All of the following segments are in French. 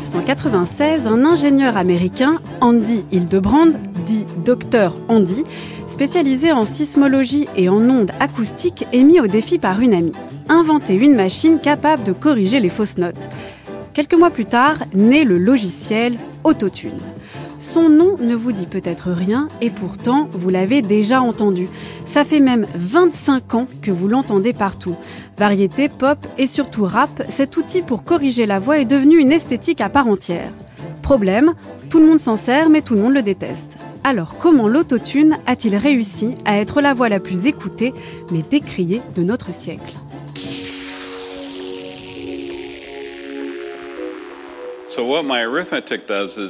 1996, un ingénieur américain, Andy Hildebrand, dit Docteur Andy, spécialisé en sismologie et en ondes acoustiques, est mis au défi par une amie. Inventer une machine capable de corriger les fausses notes. Quelques mois plus tard, naît le logiciel Autotune. Son nom ne vous dit peut-être rien et pourtant, vous l'avez déjà entendu. Ça fait même 25 ans que vous l'entendez partout. Variété, pop et surtout rap, cet outil pour corriger la voix est devenu une esthétique à part entière. Problème, tout le monde s'en sert mais tout le monde le déteste. Alors comment l'autotune a-t-il réussi à être la voix la plus écoutée mais décriée de notre siècle ?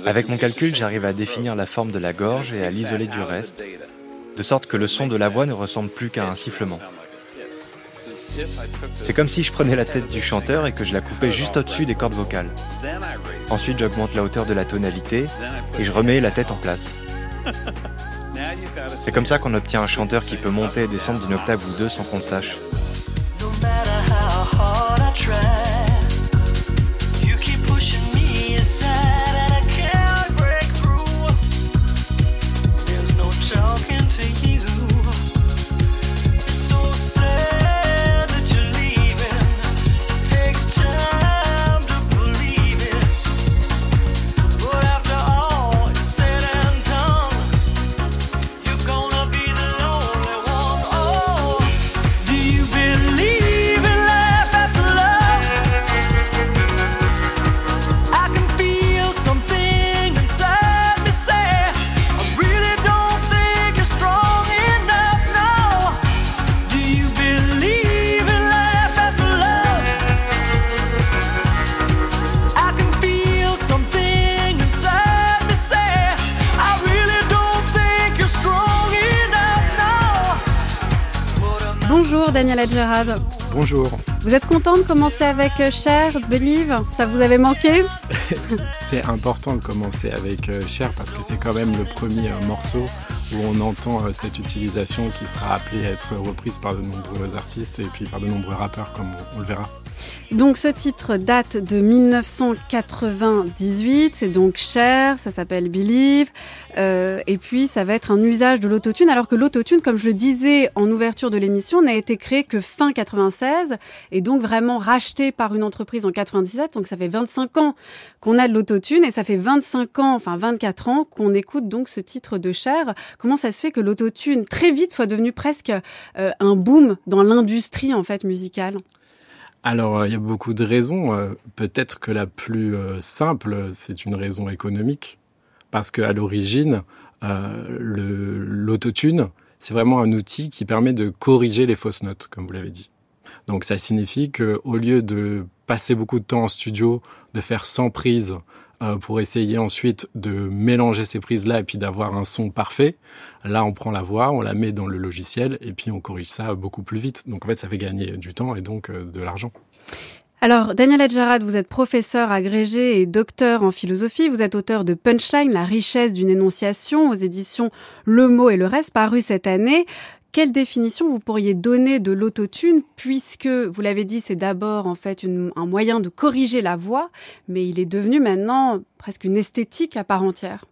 Avec mon calcul, j'arrive à définir la forme de la gorge et à l'isoler du reste, de sorte que le son de la voix ne ressemble plus qu'à un sifflement. C'est comme si je prenais la tête du chanteur et que je la coupais juste au-dessus des cordes vocales. Ensuite, j'augmente la hauteur de la tonalité et je remets la tête en place. C'est comme ça qu'on obtient un chanteur qui peut monter et descendre d'une octave ou deux sans qu'on le sache. Bonjour Daniel Adjerad. Bonjour. Vous êtes content de commencer avec Cher, Believe ? Ça vous avait manqué ? C'est important de commencer avec Cher parce que c'est quand même le premier morceau où on entend cette utilisation qui sera appelée à être reprise par de nombreux artistes et puis par de nombreux rappeurs comme on le verra. Donc ce titre date de 1998, c'est donc Cher, ça s'appelle Believe, et puis ça va être un usage de l'autotune, alors que l'autotune, comme je le disais en ouverture de l'émission, n'a été créé que fin 96, et donc vraiment racheté par une entreprise en 97, donc ça fait 25 ans qu'on a de l'autotune, et ça fait 24 ans qu'on écoute donc ce titre de Cher. Comment ça se fait que l'autotune, très vite, soit devenu presque un boom dans l'industrie en fait musicale ? Alors, il y a beaucoup de raisons. Peut-être que la plus simple, c'est une raison économique. Parce qu'à l'origine, l'autotune, c'est vraiment un outil qui permet de corriger les fausses notes, comme vous l'avez dit. Donc, ça signifie qu'au lieu de passer beaucoup de temps en studio, de faire 100 prises pour essayer ensuite de mélanger ces prises-là et puis d'avoir un son parfait, là, on prend la voix, on la met dans le logiciel et puis on corrige ça beaucoup plus vite. Donc, en fait, ça fait gagner du temps et donc de l'argent. Alors, Daniel Adjerad, vous êtes professeur agrégé et docteur en philosophie. Vous êtes auteur de Punchline, la richesse d'une énonciation aux éditions Le Mot et le Reste, paru cette année. Quelle définition vous pourriez donner de l'autotune, puisque, vous l'avez dit, c'est d'abord en fait un moyen de corriger la voix, mais il est devenu maintenant presque une esthétique à part entière.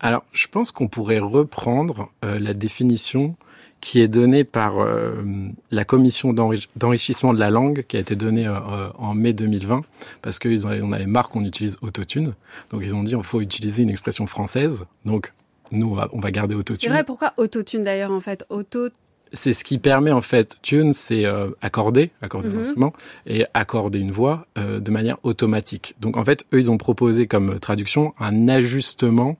Alors, je pense qu'on pourrait reprendre la définition qui est donnée par la commission d'enrichissement de la langue, qui a été donnée en mai 2020, parce qu'on avait marre qu'on utilise autotune. Donc, ils ont dit qu'il faut utiliser une expression française, donc nous, on va garder autotune. C'est vrai, pourquoi autotune d'ailleurs en fait auto... C'est ce qui permet en fait, tune, c'est accorder un instrument et accorder une voix de manière automatique. Donc en fait, eux, ils ont proposé comme traduction un ajustement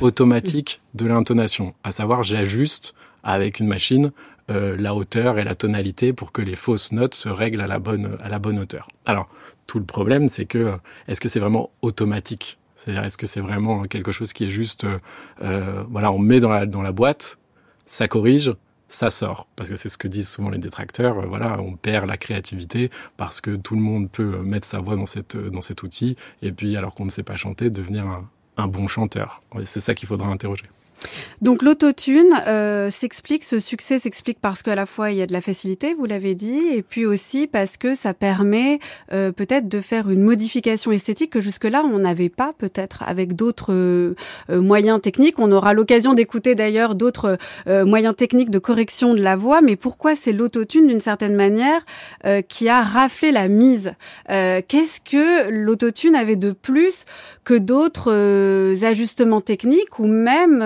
automatique de l'intonation. À savoir, j'ajuste avec une machine la hauteur et la tonalité pour que les fausses notes se règlent à la bonne hauteur. Alors, tout le problème, c'est que, est-ce que c'est vraiment automatique ? C'est-à-dire, est-ce que c'est vraiment quelque chose qui est juste... on met dans la boîte, ça corrige, ça sort. Parce que c'est ce que disent souvent les détracteurs. On perd la créativité parce que tout le monde peut mettre sa voix dans cet outil. Et puis, alors qu'on ne sait pas chanter, devenir un bon chanteur. C'est ça qu'il faudra interroger. Donc l'autotune s'explique, ce succès s'explique parce qu'à la fois il y a de la facilité, vous l'avez dit, et puis aussi parce que ça permet peut-être de faire une modification esthétique que jusque-là on n'avait pas peut-être avec d'autres moyens techniques. On aura l'occasion d'écouter d'ailleurs d'autres moyens techniques de correction de la voix, mais pourquoi c'est l'autotune d'une certaine manière qui a raflé la mise? Qu'est-ce que l'autotune avait de plus que d'autres ajustements techniques ou même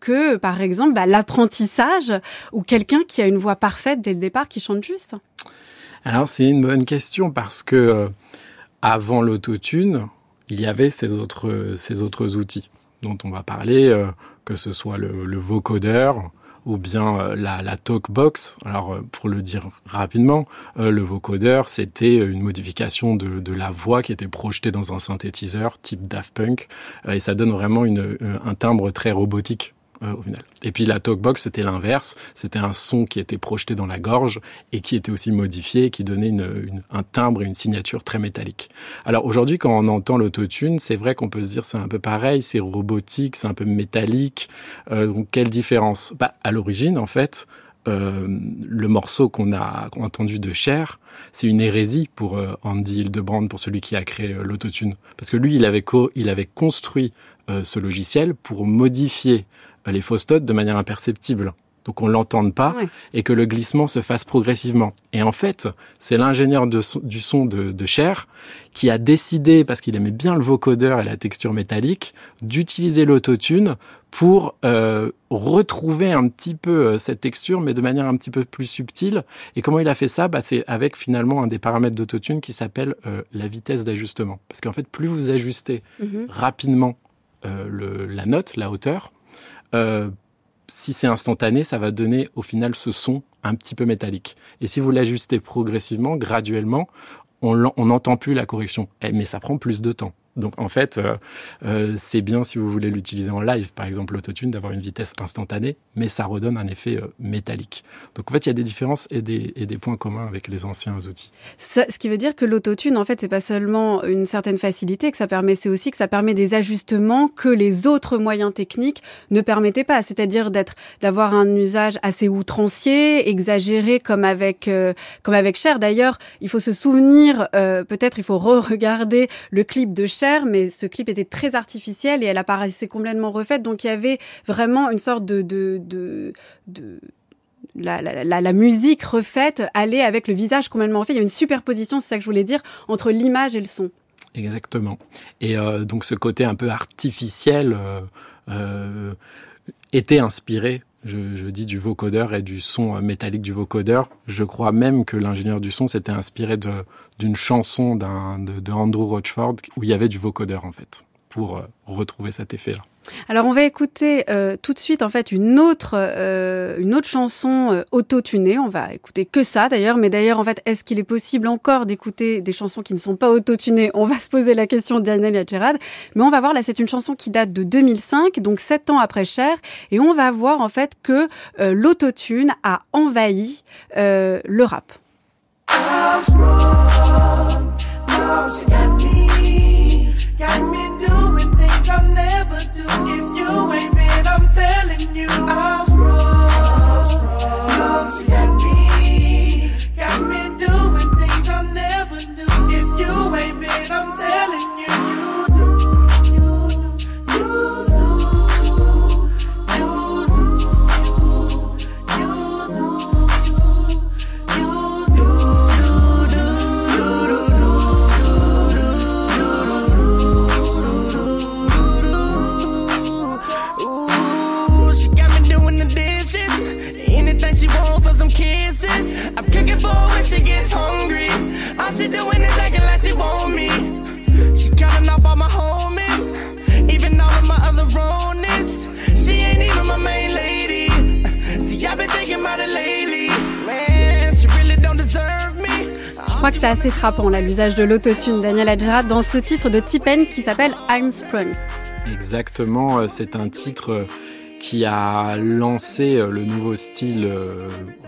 que, par exemple, l'apprentissage ou quelqu'un qui a une voix parfaite dès le départ, qui chante juste? Alors, c'est une bonne question parce que avant l'autotune, il y avait ces autres outils dont on va parler, que ce soit le vocodeur ou bien la talkbox. Alors, pour le dire rapidement, le vocodeur, c'était une modification de la voix qui était projetée dans un synthétiseur type Daft Punk, et ça donne vraiment un timbre très robotique au final. Et puis la talkbox, c'était l'inverse, c'était un son qui était projeté dans la gorge et qui était aussi modifié, qui donnait un timbre et une signature très métallique. Alors aujourd'hui, quand on entend l'autotune, c'est vrai qu'on peut se dire c'est un peu pareil, c'est robotique, c'est un peu métallique. Donc quelle différence ? À l'origine, en fait, le morceau qu'on a entendu de Cher, c'est une hérésie pour Andy Hildebrand, pour celui qui a créé l'autotune. Parce que lui, il avait construit ce logiciel pour modifier les fausses notes de manière imperceptible. Donc, on l'entende pas, ouais, et que le glissement se fasse progressivement. Et en fait, c'est l'ingénieur du son de Cher qui a décidé, parce qu'il aimait bien le vocodeur et la texture métallique, d'utiliser l'autotune pour retrouver un petit peu cette texture, mais de manière un petit peu plus subtile. Et comment il a fait ça ? C'est avec finalement un des paramètres d'autotune qui s'appelle la vitesse d'ajustement. Parce qu'en fait, plus vous ajustez rapidement la note, la hauteur, si c'est instantané, ça va donner au final ce son un petit peu métallique. Et si vous l'ajustez progressivement, graduellement, on n'entend plus la correction. Mais ça prend plus de temps. Donc en fait, c'est bien si vous voulez l'utiliser en live, par exemple l'autotune, d'avoir une vitesse instantanée, mais ça redonne un effet métallique. Donc en fait, il y a des différences et des points communs avec les anciens outils. Ça, ce qui veut dire que l'autotune, en fait, c'est pas seulement une certaine facilité que ça permet, c'est aussi que ça permet des ajustements que les autres moyens techniques ne permettaient pas, c'est-à-dire d'avoir un usage assez outrancier, exagéré, comme avec Cher. D'ailleurs, il faut se souvenir, peut-être il faut regarder le clip de Cher, mais ce clip était très artificiel et elle apparaissait complètement refaite. Donc, il y avait vraiment une sorte de la musique refaite allait avec le visage complètement refait. Il y a une superposition, c'est ça que je voulais dire, entre l'image et le son. Exactement. Et donc, ce côté un peu artificiel était inspiré, je dis, du vocodeur et du son métallique du vocodeur. Je crois même que l'ingénieur du son s'était inspiré d'une chanson de Andrew Rochford où il y avait du vocodeur, en fait, pour retrouver cet effet-là. Alors, on va écouter tout de suite, en fait, une autre chanson autotunée. On va écouter que ça, d'ailleurs. Mais d'ailleurs, en fait, est-ce qu'il est possible encore d'écouter des chansons qui ne sont pas autotunées ? On va se poser la question de Daniel Adjerad. Mais on va voir, là, c'est une chanson qui date de 2005, donc 7 ans après Cher. Et on va voir, en fait, que l'autotune a envahi le rap. Je crois que c'est assez frappant, là, l'usage de l'autotune, Daniel Adjerad, dans ce titre de T-Pain qui s'appelle I'm Sprung. Exactement, c'est un titre qui a lancé le nouveau style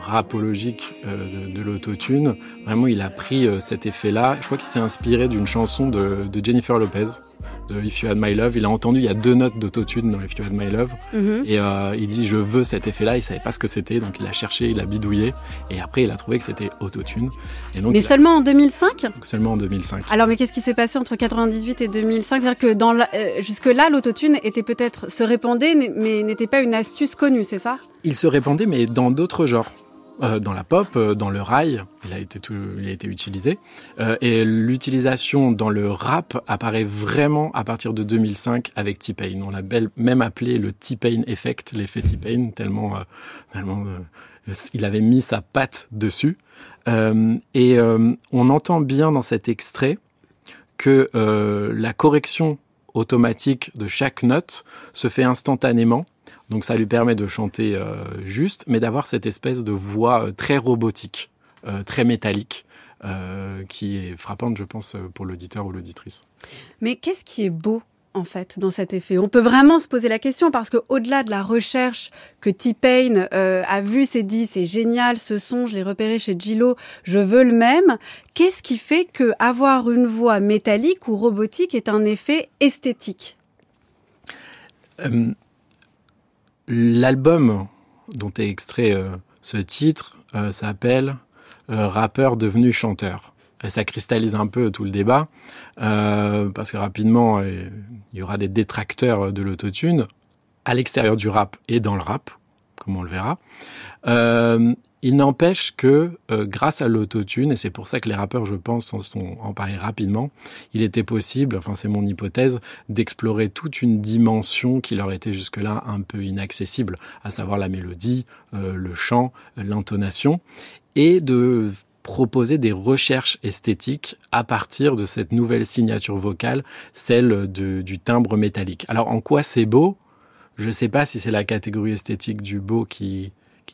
rapologique de l'autotune. Vraiment, il a pris cet effet-là. Je crois qu'il s'est inspiré d'une chanson de Jennifer Lopez de If You Had My Love. Il a entendu, il y a 2 notes d'autotune dans If You Had My Love. Mm-hmm. Et il dit, je veux cet effet-là. Il savait pas ce que c'était, donc il a cherché, il a bidouillé. Et après, il a trouvé que c'était autotune. Et donc, mais seulement en 2005 ? Seulement en 2005. Alors, mais qu'est-ce qui s'est passé entre 98 et 2005 ? C'est-à-dire que jusque-là, l'autotune était peut-être, se répandait, mais n'était pas une astuce connue, c'est ça ? Il se répandait, mais dans d'autres genres. Dans la pop, dans le rail, il a été utilisé. Et l'utilisation dans le rap apparaît vraiment à partir de 2005 avec T-Pain. On l'a même appelé le T-Pain Effect, l'effet T-Pain, tellement il avait mis sa patte dessus. On entend bien dans cet extrait que la correction automatique de chaque note se fait instantanément. Donc ça lui permet de chanter juste, mais d'avoir cette espèce de voix très robotique, très métallique, qui est frappante, je pense, pour l'auditeur ou l'auditrice. Mais qu'est-ce qui est beau, en fait, dans cet effet ? On peut vraiment se poser la question, parce qu'au-delà de la recherche que T-Pain a vue, s'est dit « c'est génial, ce son, je l'ai repéré chez Gillo, je veux le même », qu'est-ce qui fait qu'avoir une voix métallique ou robotique est un effet esthétique ? L'album dont est extrait ce titre s'appelle « Rappeur devenu chanteur ». Et ça cristallise un peu tout le débat, parce que rapidement, il y aura des détracteurs de l'autotune à l'extérieur du rap et dans le rap, comme on le verra. Il n'empêche que, grâce à l'autotune, et c'est pour ça que les rappeurs, je pense, s'en sont emparés rapidement, il était possible, enfin c'est mon hypothèse, d'explorer toute une dimension qui leur était jusque-là un peu inaccessible, à savoir la mélodie, le chant, l'intonation, et de proposer des recherches esthétiques à partir de cette nouvelle signature vocale, celle du timbre métallique. Alors, en quoi c'est beau ? Je ne sais pas si c'est la catégorie esthétique du beau qui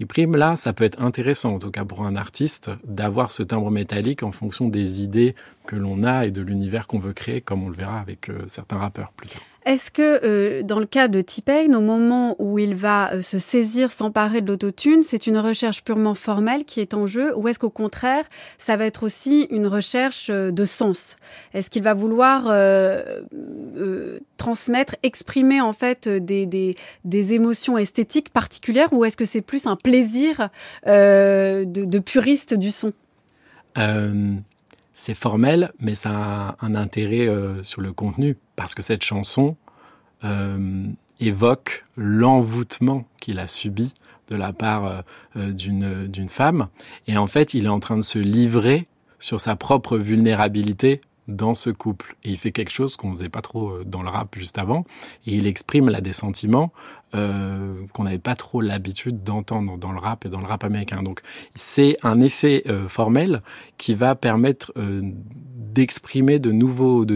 prime. Là, ça peut être intéressant, en tout cas pour un artiste, d'avoir ce timbre métallique en fonction des idées que l'on a et de l'univers qu'on veut créer, comme on le verra avec certains rappeurs plus tard. Est-ce que, dans le cas de T-Pain, au moment où il va se saisir, s'emparer de l'autotune, c'est une recherche purement formelle qui est en jeu, ou est-ce qu'au contraire, ça va être aussi une recherche de sens ? Est-ce qu'il va vouloir transmettre, exprimer en fait des émotions esthétiques particulières, ou est-ce que c'est plus un plaisir de puriste du son ? C'est formel, mais ça a un intérêt sur le contenu, parce que cette chanson évoque l'envoûtement qu'il a subi de la part d'une femme. Et en fait, il est en train de se livrer sur sa propre vulnérabilité dans ce couple. Et il fait quelque chose qu'on ne faisait pas trop dans le rap juste avant. Et il exprime là des sentiments qu'on n'avait pas trop l'habitude d'entendre dans le rap et dans le rap américain. Donc c'est un effet formel qui va permettre d'exprimer de nouveaux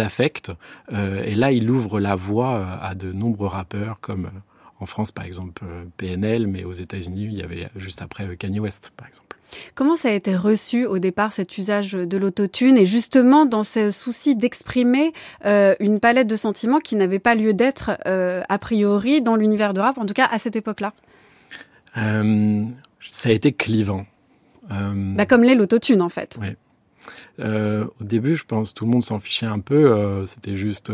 affects. Et là, il ouvre la voie à de nombreux rappeurs comme en France, par exemple, PNL, mais aux États-Unis, il y avait juste après Kanye West, par exemple. Comment ça a été reçu au départ, cet usage de l'autotune, et justement dans ce souci d'exprimer une palette de sentiments qui n'avait pas lieu d'être a priori dans l'univers de rap, en tout cas à cette époque-là ? Ça a été clivant. Comme l'est l'autotune, en fait. Oui. Au début, je pense, tout le monde s'en fichait un peu. C'était juste...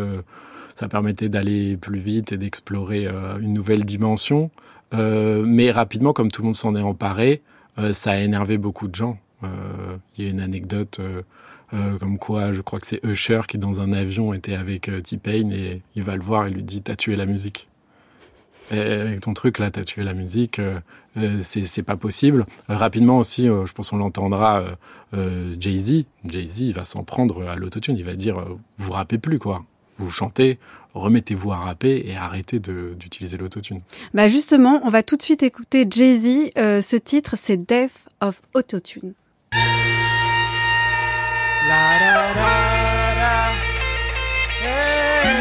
ça permettait d'aller plus vite et d'explorer une nouvelle dimension. Mais rapidement, comme tout le monde s'en est emparé, ça a énervé beaucoup de gens. Il y a une anecdote comme quoi, je crois que c'est Usher qui, dans un avion, était avec T-Pain et il va le voir et lui dit « T'as tué la musique ». Avec ton truc là, t'as tué la musique, c'est pas possible. Rapidement aussi, je pense qu'on l'entendra, Jay-Z. Jay-Z, il va s'en prendre à l'autotune, il va dire « Vous rappez plus, quoi ». Vous chantez, remettez-vous à rapper et arrêtez d'utiliser l'autotune. Bah justement, on va tout de suite écouter Jay-Z. Ce titre, c'est Death of Autotune. La, da, da, da. Hey,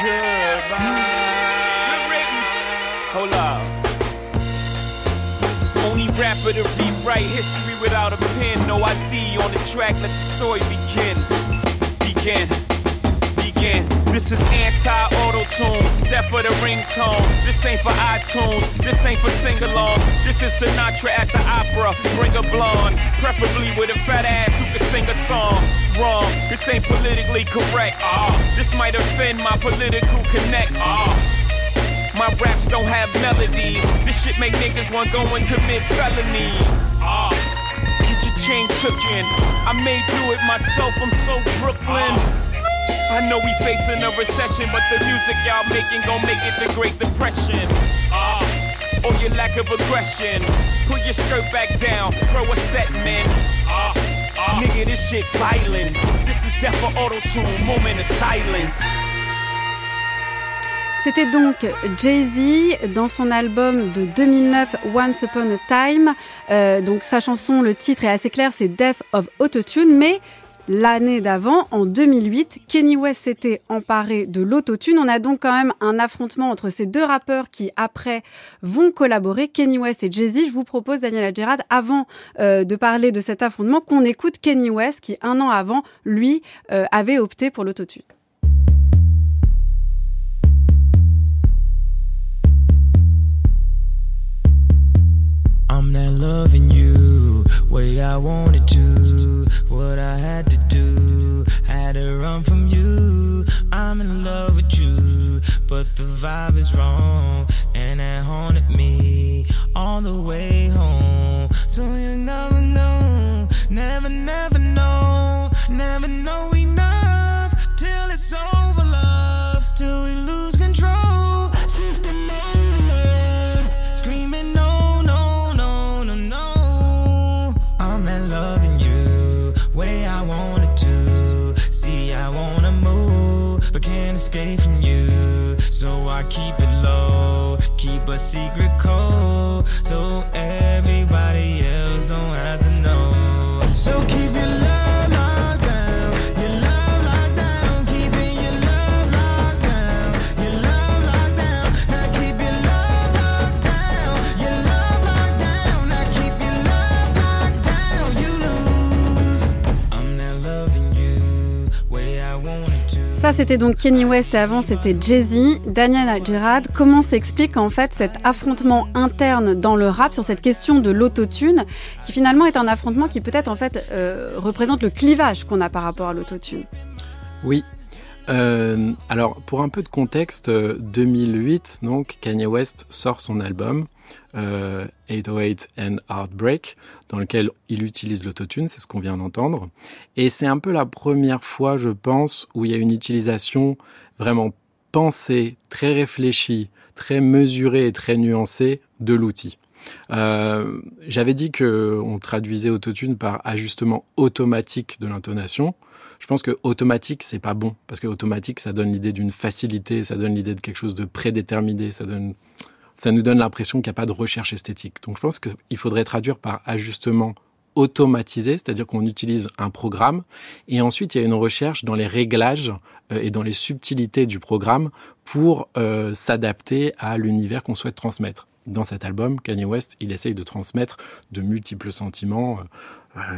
goodbye. Hold up. Only rapper to rewrite history without a pen. No ID on the track, let the story begin. Begin, again. This is anti-autotune, death of the ringtone. This ain't for iTunes, this ain't for sing-alongs. This is Sinatra at the opera, bring a blonde. Preferably with a fat ass who can sing a song. Wrong, this ain't politically correct. This might offend my political connects. My raps don't have melodies. This shit make niggas want go and commit felonies. Get your chain took in. I may do it myself, I'm so Brooklyn. I know we facing a recession, but the music y'all making gon' make it the Great Depression. Or your lack of aggression. Pull your skirt back down, throw a set, man. Nigga, this shit violent. This is Death of Autotune, moment of silence. C'était donc Jay-Z dans son album de 2009 Once Upon a Time. Donc sa chanson, le titre est assez clair, c'est Death of Autotune, mais l'année d'avant, en 2008, Kanye West s'était emparé de l'autotune. On a donc quand même un affrontement entre ces deux rappeurs qui, après, vont collaborer, Kanye West et Jay-Z. Je vous propose, Daniel Adjerad, avant de parler de cet affrontement, qu'on écoute Kanye West qui, un an avant, lui, avait opté pour l'autotune. I'm not loving you way I wanted to. What I had to do, had to run from you. I'm in love with you, but the vibe is wrong, and it haunted me all the way home. So you'll never know, never, never know. Never know enough till it's over, love, till we lose control. System overload, screaming no. Can't escape from you, so I keep it low, keep a secret code, so everybody else don't have to know. So keep your love. Ça, c'était donc Kanye West et avant, c'était Jay-Z. Daniel Adjerad, comment s'explique en fait cet affrontement interne dans le rap sur cette question de l'autotune qui finalement est un affrontement qui peut-être en fait représente le clivage qu'on a par rapport à l'autotune? Oui. Alors, pour un peu de contexte, 2008, donc, Kanye West sort son album 808 and Heartbreak, dans lequel il utilise l'autotune, c'est ce qu'on vient d'entendre. Et c'est un peu la première fois, je pense, où il y a une utilisation vraiment pensée, très réfléchie, très mesurée et très nuancée de l'outil. J'avais dit qu'on traduisait autotune par ajustement automatique de l'intonation. Je pense que automatique, c'est pas bon, parce que automatique, ça donne l'idée d'une facilité, ça donne l'idée de quelque chose de prédéterminé, ça nous donne l'impression qu'il n'y a pas de recherche esthétique. Donc je pense qu'il faudrait traduire par ajustement automatisé, c'est-à-dire qu'on utilise un programme et ensuite il y a une recherche dans les réglages et dans les subtilités du programme pour s'adapter à l'univers qu'on souhaite transmettre. Dans cet album, Kanye West, il essaye de transmettre de multiples sentiments.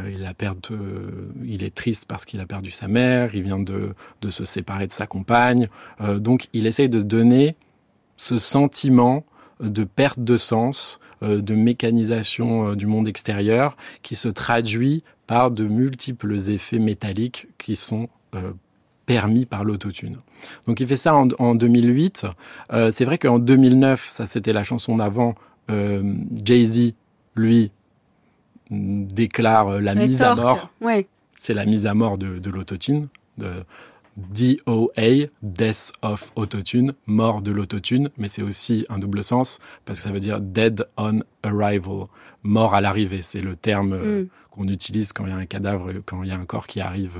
Il est triste parce qu'il a perdu sa mère, il vient de se séparer de sa compagne. Donc, il essaye de donner ce sentiment de perte de sens, de mécanisation du monde extérieur qui se traduit par de multiples effets métalliques qui sont permis par l'autotune. Donc il fait ça en 2008. C'est vrai qu'en 2009, ça c'était la chanson d'avant, Jay-Z, lui, déclare la mise à mort. Ouais. C'est la mise à mort de l'autotune, de DOA, Death of Autotune, mort de l'autotune, mais c'est aussi un double sens, parce que ça veut dire Dead on Arrival, mort à l'arrivée. C'est le terme qu'on utilise quand il y a un cadavre, quand il y a un corps qui arrive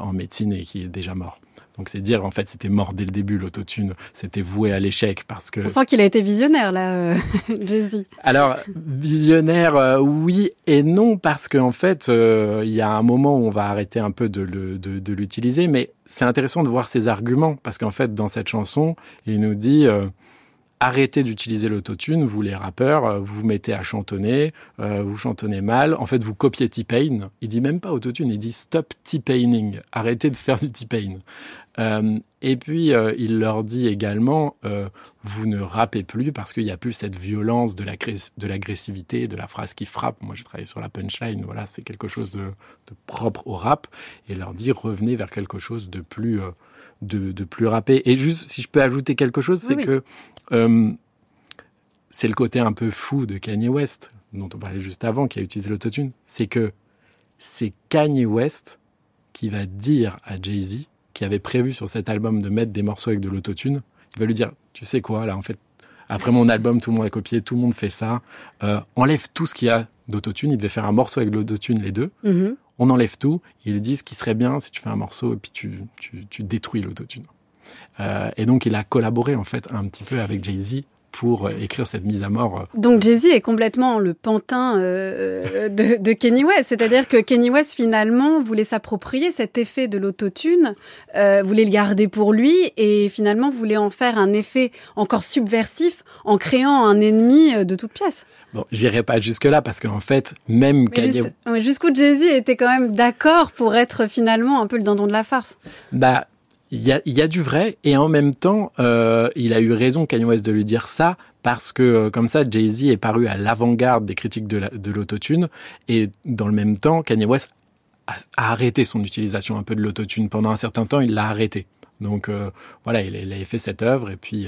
en médecine et qui est déjà mort. Donc c'est dire, en fait, c'était mort dès le début, l'autotune, c'était voué à l'échec parce que... On sent qu'il a été visionnaire, là, Jay-Z. Alors, visionnaire, oui et non, parce qu'en fait, il y a un moment où on va arrêter un peu de l'utiliser, mais c'est intéressant de voir ses arguments, parce qu'en fait, dans cette chanson, il nous dit... Arrêtez d'utiliser l'autotune, vous les rappeurs, vous vous mettez à chantonner, vous chantonnez mal. En fait, vous copiez T-Pain. Il dit même pas autotune, il dit stop T-Paining. Arrêtez de faire du T-Pain. Et puis, il leur dit également, vous ne rappez plus parce qu'il n'y a plus cette violence de l'agressivité, de la phrase qui frappe. Moi, j'ai travaillé sur la punchline, voilà, c'est quelque chose de propre au rap. Et il leur dit, revenez vers quelque chose de plus rappé. Et juste, si je peux ajouter quelque chose, c'est que c'est le côté un peu fou de Kanye West, dont on parlait juste avant, qui a utilisé l'autotune. C'est que c'est Kanye West qui va dire à Jay-Z, qui avait prévu sur cet album de mettre des morceaux avec de l'autotune, il va lui dire, tu sais quoi, là, en fait, après mon album, tout le monde a copié, tout le monde fait ça, enlève tout ce qu'il y a d'autotune, il devait faire un morceau avec l'autotune, les deux, on enlève tout, ils disent ce qui serait bien si tu fais un morceau et puis tu détruis l'autotune. Et donc, il a collaboré, en fait, un petit peu avec Jay-Z pour écrire cette mise à mort. Donc Jay-Z est complètement le pantin de Kanye West, c'est-à-dire que Kanye West finalement voulait s'approprier cet effet de l'autotune, voulait le garder pour lui et finalement voulait en faire un effet encore subversif en créant un ennemi de toute pièce. Bon, j'irai pas jusque-là parce qu'en fait, même Kanye West... Jusqu'où Jay-Z était quand même d'accord pour être finalement un peu le dindon de la farce. Bah... Il y a du vrai, et en même temps, il a eu raison, Kanye West, de lui dire ça, parce que, comme ça, Jay-Z est paru à l'avant-garde des critiques de l'autotune, et dans le même temps, Kanye West a arrêté son utilisation un peu de l'autotune. Pendant un certain temps, il l'a arrêté. Donc, voilà, il avait fait cette œuvre, et puis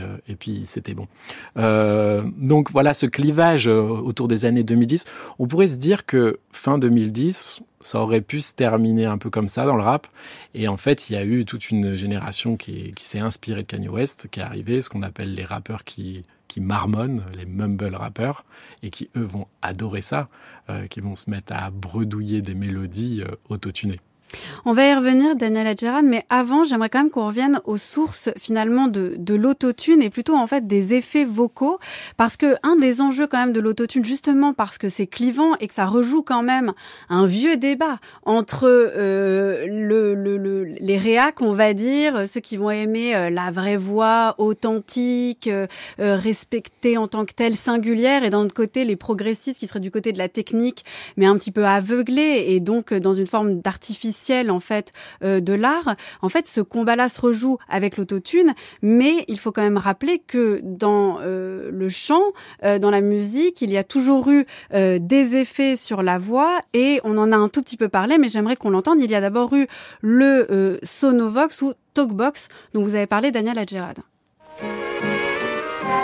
c'était bon. Donc, voilà, ce clivage autour des années 2010, on pourrait se dire que fin 2010... ça aurait pu se terminer un peu comme ça dans le rap. Et en fait, il y a eu toute une génération qui s'est inspirée de Kanye West, qui est arrivée, ce qu'on appelle les rappeurs qui marmonnent, les mumble rappeurs, et qui, eux, vont adorer ça, qui vont se mettre à bredouiller des mélodies autotunées. On va y revenir, Daniel Adjerad, mais avant, j'aimerais quand même qu'on revienne aux sources finalement de l'autotune et plutôt en fait des effets vocaux, parce que un des enjeux quand même de l'autotune, justement parce que c'est clivant et que ça rejoue quand même un vieux débat entre les réacs, on va dire, ceux qui vont aimer la vraie voix authentique, respectée en tant que telle, singulière, et d'un autre côté les progressistes qui seraient du côté de la technique, mais un petit peu aveuglés et donc dans une forme d'artificialité en fait de l'art. En fait, ce combat-là se rejoue avec l'autotune, mais il faut quand même rappeler que dans le chant, dans la musique, il y a toujours eu des effets sur la voix, et on en a un tout petit peu parlé, mais j'aimerais qu'on l'entende. Il y a d'abord eu le sonovox ou talkbox dont vous avez parlé, Daniel Adjerad.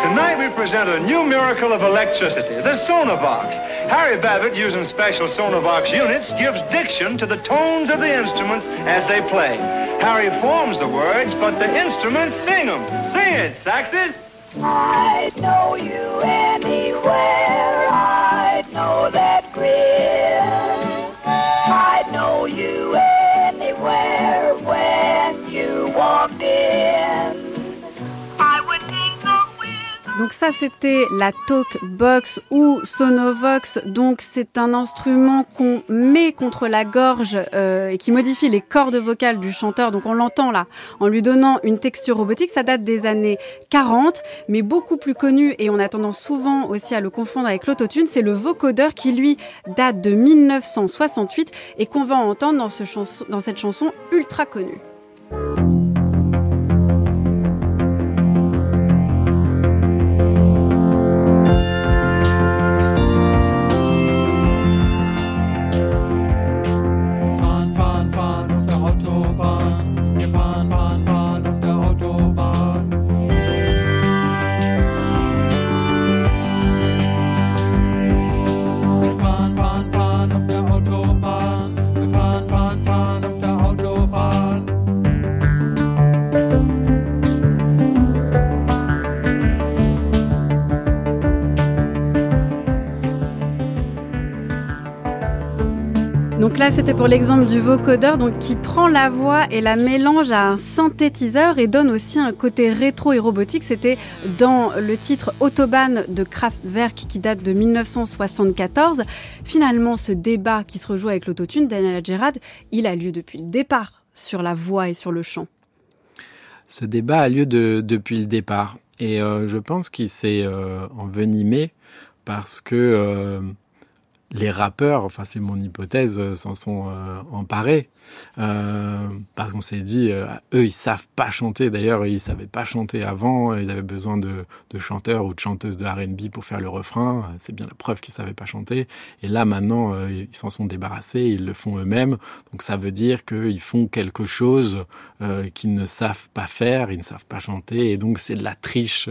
Tonight we present a new miracle of electricity, the Sonovox. Harry Babbitt, using special Sonovox units, gives diction to the tones of the instruments as they play. Harry forms the words, but the instruments sing them. Sing it, Saxes! I'd know you anywhere, I'd know that grin. I'd know you anywhere when you walked in. Donc ça, c'était la talkbox ou sonovox. Donc c'est un instrument qu'on met contre la gorge et qui modifie les cordes vocales du chanteur. Donc on l'entend là, en lui donnant une texture robotique. Ça date des années 40, mais beaucoup plus connu, et on a tendance souvent aussi à le confondre avec l'autotune, c'est le vocodeur qui, lui, date de 1968 et qu'on va entendre dans cette chanson ultra connue. Donc là, c'était pour l'exemple du vocodeur, donc qui prend la voix et la mélange à un synthétiseur et donne aussi un côté rétro et robotique. C'était dans le titre Autobahn de Kraftwerk qui date de 1974. Finalement, ce débat qui se rejoue avec l'autotune, Daniel Adjerad, il a lieu depuis le départ sur la voix et sur le chant. Ce débat a lieu depuis le départ, et je pense qu'il s'est envenimé parce que les rappeurs, enfin c'est mon hypothèse, s'en sont emparés. Parce qu'on s'est dit, eux ils savent pas chanter, d'ailleurs ils savaient pas chanter avant, ils avaient besoin de chanteurs ou de chanteuses de R&B pour faire le refrain, c'est bien la preuve qu'ils savaient pas chanter, et là maintenant ils s'en sont débarrassés, ils le font eux-mêmes, donc ça veut dire qu'ils font quelque chose qu'ils ne savent pas faire, ils ne savent pas chanter, et donc c'est de la triche,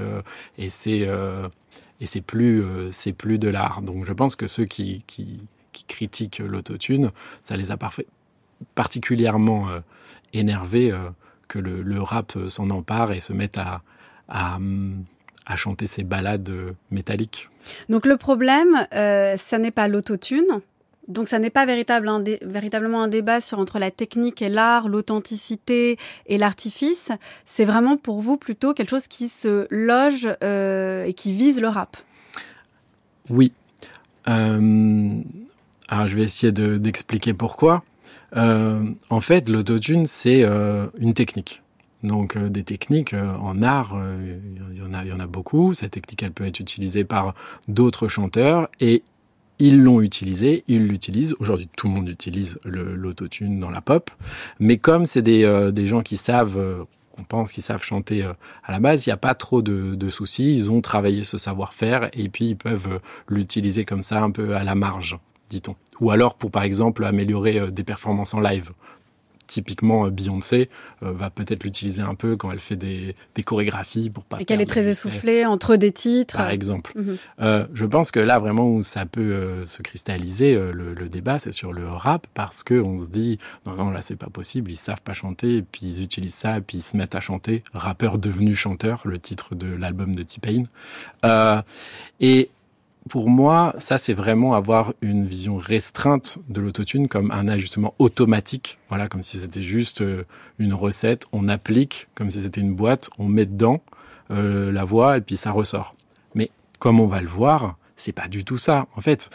et c'est plus de l'art. Donc je pense que ceux qui critiquent l'autotune, ça les a particulièrement énervés que le rap s'en empare et se mette à chanter ces ballades métalliques. Donc le problème, ça n'est pas l'autotune. Donc ça n'est pas véritablement un débat entre la technique et l'art, l'authenticité et l'artifice. C'est vraiment pour vous plutôt quelque chose qui se loge et qui vise le rap. Oui. Alors je vais essayer d'expliquer pourquoi. En fait, l'autotune, c'est une technique. Donc, des techniques en art, il y en a beaucoup. Cette technique, elle peut être utilisée par d'autres chanteurs et ils l'ont utilisée, ils l'utilisent. Aujourd'hui, tout le monde utilise l'autotune dans la pop. Mais comme c'est des gens qui savent... on pense qu'ils savent chanter à la base, il n'y a pas trop de soucis. Ils ont travaillé ce savoir-faire et puis ils peuvent l'utiliser comme ça un peu à la marge, dit-on. Ou alors pour, par exemple, améliorer des performances en live. Typiquement, Beyoncé va peut-être l'utiliser un peu quand elle fait des chorégraphies. Pour pas et qu'elle est très essoufflée entre des titres. Par exemple. Mm-hmm. Je pense que là, vraiment, où ça peut se cristalliser, le débat, c'est sur le rap, parce qu'on se dit, non, là, c'est pas possible, ils savent pas chanter, et puis ils utilisent ça, et puis ils se mettent à chanter. Rappeur devenu chanteur, le titre de l'album de T-Pain. Et pour moi, ça, c'est vraiment avoir une vision restreinte de l'autotune comme un ajustement automatique. Voilà, comme si c'était juste une recette. On applique, comme si c'était une boîte. On met dedans la voix et puis ça ressort. Mais comme on va le voir, c'est pas du tout ça. En fait,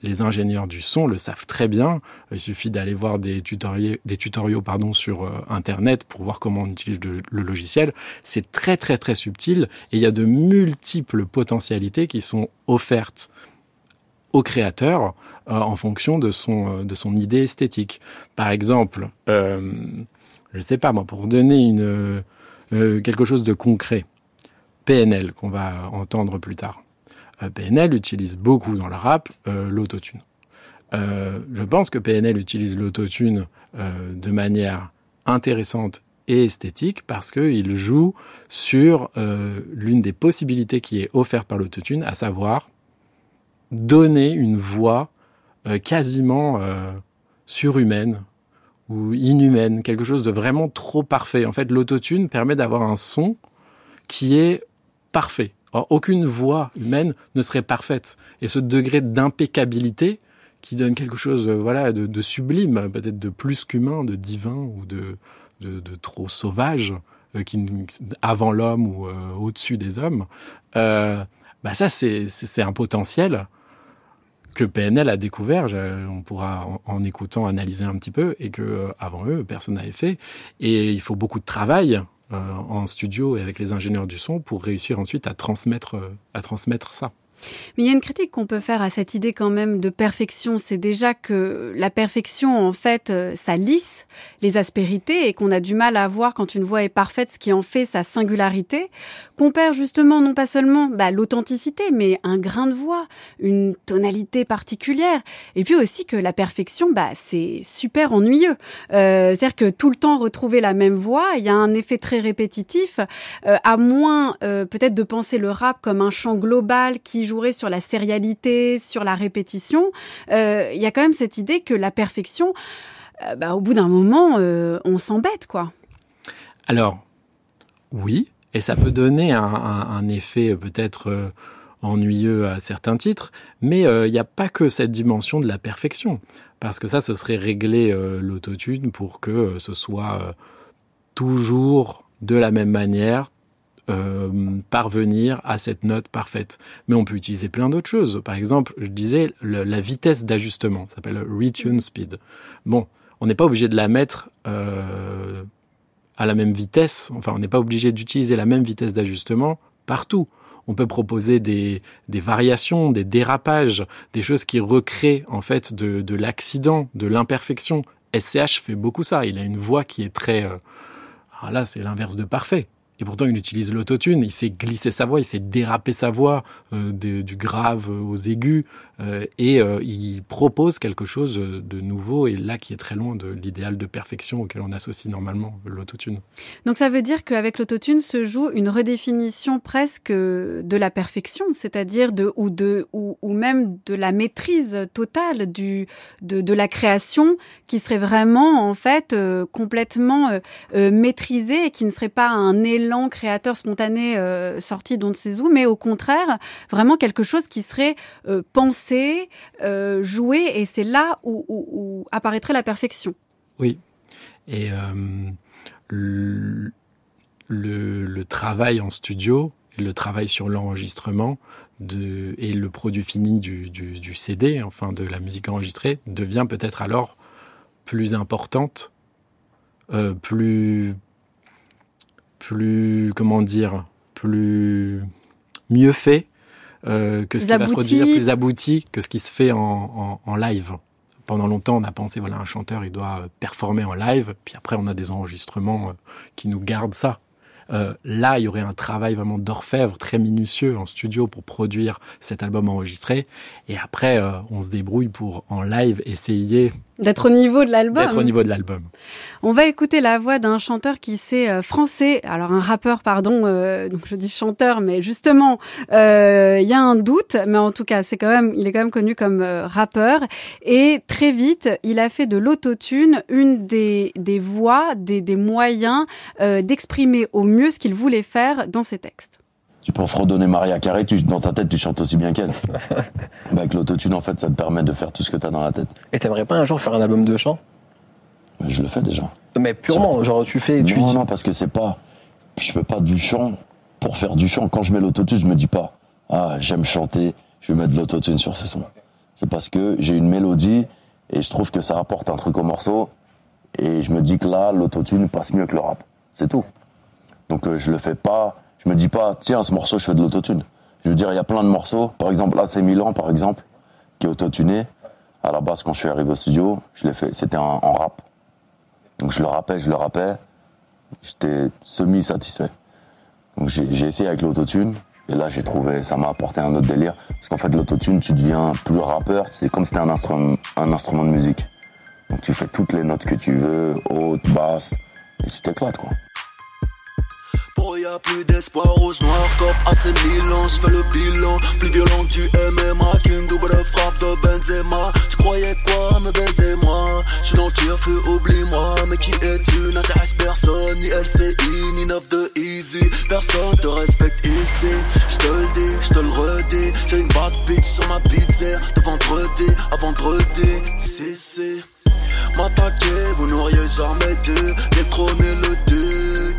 les ingénieurs du son le savent très bien. Il suffit d'aller voir des tutoriaux, sur Internet pour voir comment on utilise le logiciel. C'est très, très, très subtil. Et il y a de multiples potentialités qui sont offertes au créateur en fonction de son idée esthétique. Par exemple, je sais pas moi, pour donner quelque chose de concret, PNL, qu'on va entendre plus tard. PNL utilise beaucoup dans le rap l'autotune. Je pense que PNL utilise l'autotune de manière intéressante et esthétique parce qu'il joue sur l'une des possibilités qui est offerte par l'autotune, à savoir donner une voix quasiment surhumaine ou inhumaine, quelque chose de vraiment trop parfait. En fait, l'autotune permet d'avoir un son qui est parfait. Or, aucune voix humaine ne serait parfaite. Et ce degré d'impeccabilité qui donne quelque chose de sublime, peut-être de plus qu'humain, de divin ou de trop sauvage, avant l'homme ou au-dessus des hommes, ça c'est un potentiel que PNL a découvert. On pourra, en écoutant, analyser un petit peu, et que avant eux, personne n'avait fait. Et il faut beaucoup de travail en studio et avec les ingénieurs du son pour réussir ensuite à transmettre ça. Mais il y a une critique qu'on peut faire à cette idée quand même de perfection, c'est déjà que la perfection, en fait, ça lisse les aspérités et qu'on a du mal à voir quand une voix est parfaite ce qui en fait sa singularité, qu'on perd justement non pas seulement l'authenticité, mais un grain de voix, une tonalité particulière, et puis aussi que la perfection, c'est super ennuyeux. C'est-à-dire que tout le temps retrouver la même voix, il y a un effet très répétitif, à moins peut-être de penser le rap comme un chant global qui jouerait sur la sérialité, sur la répétition. Il y a quand même cette idée que la perfection, au bout d'un moment, on s'embête, quoi. Alors, oui, et ça peut donner un effet peut-être ennuyeux à certains titres, mais il n'y a pas que cette dimension de la perfection, parce que ça, ce serait régler l'autotune pour que ce soit toujours de la même manière, parvenir à cette note parfaite. Mais on peut utiliser plein d'autres choses. Par exemple, je disais, la vitesse d'ajustement, ça s'appelle retune speed. Bon, on n'est pas obligé de la mettre à la même vitesse, on n'est pas obligé d'utiliser la même vitesse d'ajustement partout. on peut proposer des variations, des dérapages, des choses qui recréent en fait de l'accident, de l'imperfection. SCH fait beaucoup ça, il a une voix qui est très... alors là, c'est l'inverse de parfait. Et pourtant, il utilise l'autotune, il fait glisser sa voix, il fait déraper sa voix du grave aux aigus, et il propose quelque chose de nouveau, et là qui est très loin de l'idéal de perfection auquel on associe normalement l'autotune. Donc ça veut dire qu'avec l'autotune se joue une redéfinition presque de la perfection, c'est-à-dire ou même de la maîtrise totale de la création, qui serait vraiment en fait complètement maîtrisée, et qui ne serait pas un élan créateur spontané sorti d'On ne sait où, mais au contraire, vraiment quelque chose qui serait pensé, joué, et c'est là où apparaîtrait la perfection. Oui, et le travail en studio, et le travail sur l'enregistrement et le produit fini du CD, enfin de la musique enregistrée, devient peut-être alors plus importante, plus mieux fait que ce qui va se produire, plus abouti que ce qui se fait en live. Pendant longtemps, on a pensé, voilà, un chanteur, il doit performer en live, puis après, on a des enregistrements qui nous gardent ça. Là, il y aurait un travail vraiment d'orfèvre, très minutieux, en studio, pour produire cet album enregistré. Et après, on se débrouille pour, en live, essayer... D'être au niveau de l'album. On va écouter la voix d'un chanteur qui s'est français, alors un rappeur, pardon, donc je dis chanteur, mais justement, il y a un doute, mais en tout cas, il est quand même connu comme rappeur, et très vite, il a fait de l'autotune une des voies, des moyens d'exprimer au mieux ce qu'il voulait faire dans ses textes. Tu peux fredonner Maria Carré, dans ta tête, tu chantes aussi bien qu'elle. Bah, avec l'autotune, en fait, ça te permet de faire tout ce que t'as dans la tête. Et t'aimerais pas un jour faire un album de chant ? Mais je le fais déjà. Mais purement, genre tu fais... Non, parce que c'est pas... Je fais pas du chant pour faire du chant. Quand je mets l'autotune, je me dis pas « Ah, j'aime chanter, je vais mettre de l'autotune sur ce son. » C'est parce que j'ai une mélodie et je trouve que ça apporte un truc au morceau et je me dis que là, l'autotune passe mieux que le rap. C'est tout. Donc je le fais pas... Je me dis pas, tiens, ce morceau, je fais de l'autotune. Je veux dire, il y a plein de morceaux. Par exemple, Assez Milan, qui est autotuné. À la base, quand je suis arrivé au studio, je l'ai fait, c'était en rap. Donc je le rappais. J'étais semi-satisfait. Donc j'ai essayé avec l'autotune. Et là, j'ai trouvé, ça m'a apporté un autre délire. Parce qu'en fait, l'autotune, tu deviens plus rappeur. C'est comme si c'était un instrument de musique. Donc tu fais toutes les notes que tu veux, haute, basse. Et tu t'éclates, quoi. Pour y'a plus d'espoir, rouge noir comme Assez Milan. J'fais le bilan, plus violent que du MMA, qu'une double frappe de Benzema. Tu croyais quoi, me baisez-moi. J'suis dans le tir-feu, oublie-moi. Mais qui es-tu, n'intéresse personne. Ni LCI, ni 9 de Easy. Personne te respecte ici. J'te le dis, j'te le redis. J'ai une bad bitch sur ma pizza. De vendredi à vendredi. Si m'attaquer, vous n'auriez jamais dû détrôner le duc.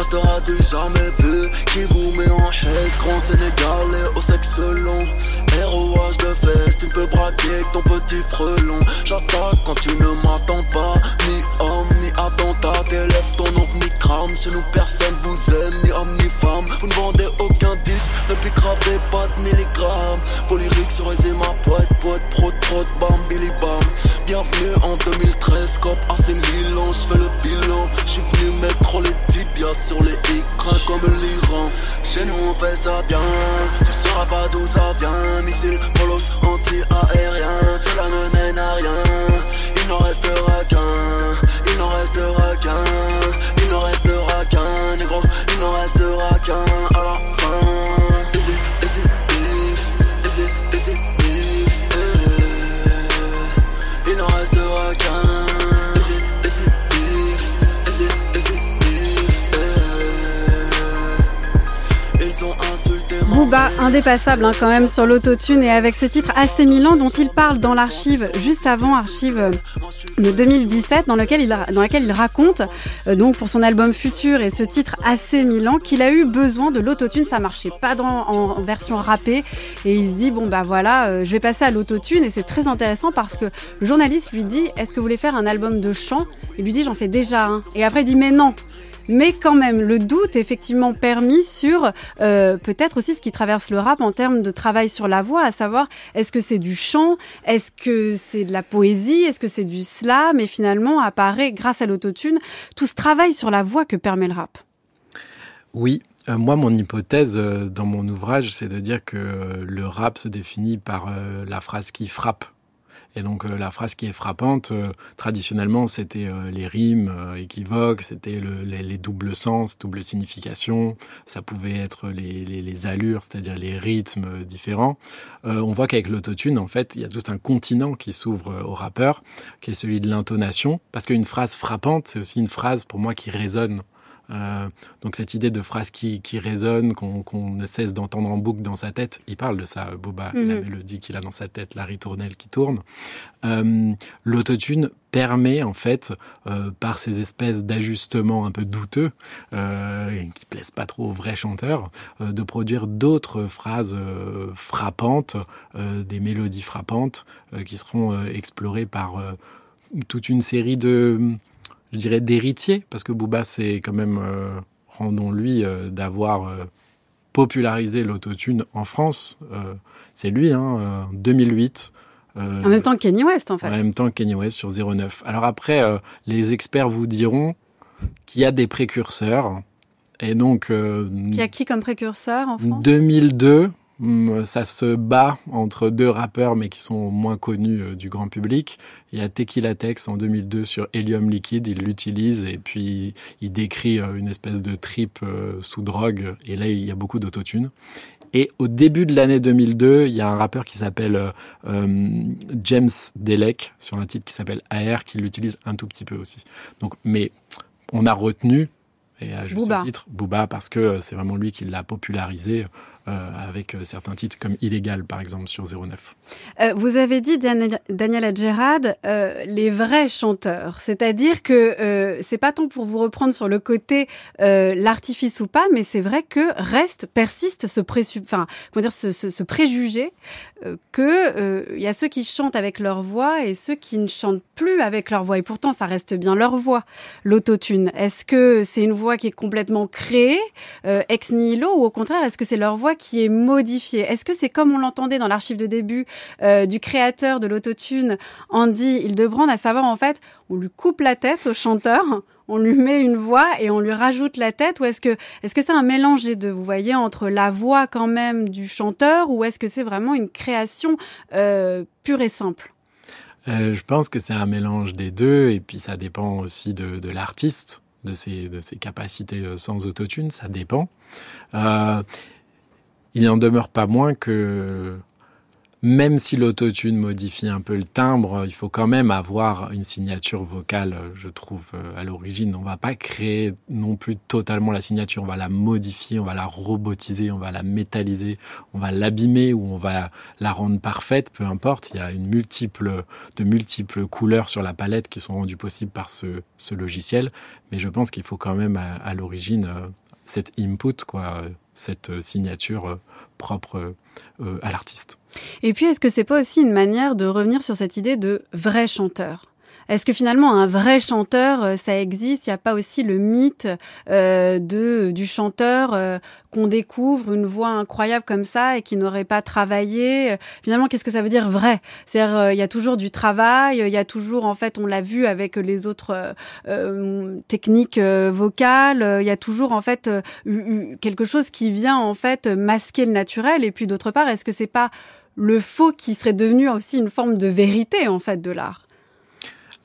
Restera du jamais vu, qui vous met en haine. Grand Sénégalais au sexe long, héroage de fesses, tu peux braquer ton petit frelon. J'attaque quand tu ne m'attends pas, ni homme ni attentat. T'élèves ton oncle ni crame, chez nous personne vous aime, ni homme ni femme. Vous ne vendez aucun disque, ne piquez pas de milligrammes. Polyrique sur les ma poète, prot, bam, billy bam. Bienvenue en 2013, cop Assez Milan, j'fais le bilan. J'suis venu mettre les tibias sur les écrans comme l'Iran. Chez nous on fait ça bien, tu sauras pas d'où ça vient. Missile, polos, anti-aérien, cela ne mène à rien. Il n'en restera qu'un, négro, il n'en restera qu'un à la fin. Easy, beef, il n'en restera qu'un. Booba, indépassable quand même sur l'autotune, et avec ce titre Assez Milan dont il parle dans l'archive juste avant, archive de 2017, dans laquelle il raconte donc pour son album futur et ce titre Assez Milan qu'il a eu besoin de l'autotune. Ça marchait pas en version rappée et il se dit je vais passer à l'autotune. Et c'est très intéressant parce que le journaliste lui dit est-ce que vous voulez faire un album de chant, il lui dit j'en fais déjà un, et après il dit mais non. mais quand même le doute est effectivement permis sur peut-être aussi ce qui traverse le rap en termes de travail sur la voix, à savoir est-ce que c'est du chant, est-ce que c'est de la poésie, est-ce que c'est du slam, et finalement apparaît grâce à l'autotune tout ce travail sur la voix que permet le rap. Oui. Moi, mon hypothèse dans mon ouvrage, c'est de dire que le rap se définit par la phrase qui frappe. Et donc, la phrase qui est frappante, traditionnellement, c'était les rimes équivoques, c'était les doubles sens, doubles significations. Ça pouvait être les allures, c'est-à-dire les rythmes différents. On voit qu'avec l'autotune, en fait, il y a tout un continent qui s'ouvre aux rappeurs, qui est celui de l'intonation. Parce qu'une phrase frappante, c'est aussi une phrase, pour moi, qui résonne. Donc cette idée de phrase qui résonne, qu'on ne cesse d'entendre en boucle dans sa tête, il parle de ça, Booba, la mélodie qu'il a dans sa tête, la ritournelle qui tourne. L'autotune permet en fait, par ces espèces d'ajustements un peu douteux, qui ne plaisent pas trop aux vrais chanteurs, de produire d'autres phrases frappantes, des mélodies frappantes, qui seront explorées par toute une série de... je dirais d'héritier, parce que Booba, c'est quand même, rendons-lui, d'avoir popularisé l'autotune en France. C'est lui, hein, 2008. En même temps que Kanye West, en fait. En même temps que Kanye West sur 09. Alors après, les experts vous diront qu'il y a des précurseurs. Et donc... il y a qui comme précurseur en France ? 2002, ça se bat entre deux rappeurs, mais qui sont moins connus du grand public. Il y a Tequila Tex en 2002 sur Helium Liquide, il l'utilise et puis il décrit une espèce de trip sous drogue. Et là, il y a beaucoup d'autotune. Et au début de l'année 2002, il y a un rappeur qui s'appelle James Delec sur un titre qui s'appelle AR, qui l'utilise un tout petit peu aussi. Donc, mais on a retenu... et à juste titre, Booba, parce que c'est vraiment lui qui l'a popularisé avec certains titres comme Illégal, par exemple, sur 09. Vous avez dit, Daniel Adjerad, les vrais chanteurs. C'est-à-dire que c'est pas tant pour vous reprendre sur le côté l'artifice ou pas, mais c'est vrai que persiste ce préjugé que il y a ceux qui chantent avec leur voix et ceux qui ne chantent plus avec leur voix. Et pourtant, ça reste bien leur voix, l'autotune. Est-ce que c'est une voix qui est complètement créée, ex nihilo, ou au contraire, est-ce que c'est leur voix qui est modifiée ? Est-ce que c'est comme on l'entendait dans l'archive de début du créateur de l'autotune, Andy Hildebrand, à savoir, en fait, on lui coupe la tête au chanteur, on lui met une voix et on lui rajoute la tête, ou est-ce que c'est un mélange des deux, vous voyez, entre la voix quand même du chanteur, ou est-ce que c'est vraiment une création pure et simple ? Je pense que c'est un mélange des deux, et puis ça dépend aussi de l'artiste. De ses capacités sans autotune, ça dépend. Il n'en demeure pas moins que même si l'autotune modifie un peu le timbre, il faut quand même avoir une signature vocale, je trouve, à l'origine. On ne va pas créer non plus totalement la signature, on va la modifier, on va la robotiser, on va la métalliser, on va l'abîmer ou on va la rendre parfaite, peu importe. Il y a de multiples couleurs sur la palette qui sont rendues possibles par ce logiciel. Mais je pense qu'il faut quand même à l'origine cet input, quoi, cette signature propre à l'artiste. Et puis, est-ce que c'est pas aussi une manière de revenir sur cette idée de vrai chanteur ? Est-ce que finalement, un vrai chanteur, ça existe ? Il n'y a pas aussi le mythe du chanteur qu'on découvre, une voix incroyable comme ça et qui n'aurait pas travaillé. Finalement, qu'est-ce que ça veut dire vrai ? C'est-à-dire, il y a toujours du travail, il y a toujours, en fait, on l'a vu avec les autres techniques vocales, il y a toujours, en fait, quelque chose qui vient, en fait, masquer le naturel. Et puis, d'autre part, est-ce que c'est pas le faux qui serait devenu aussi une forme de vérité, en fait, de l'art ?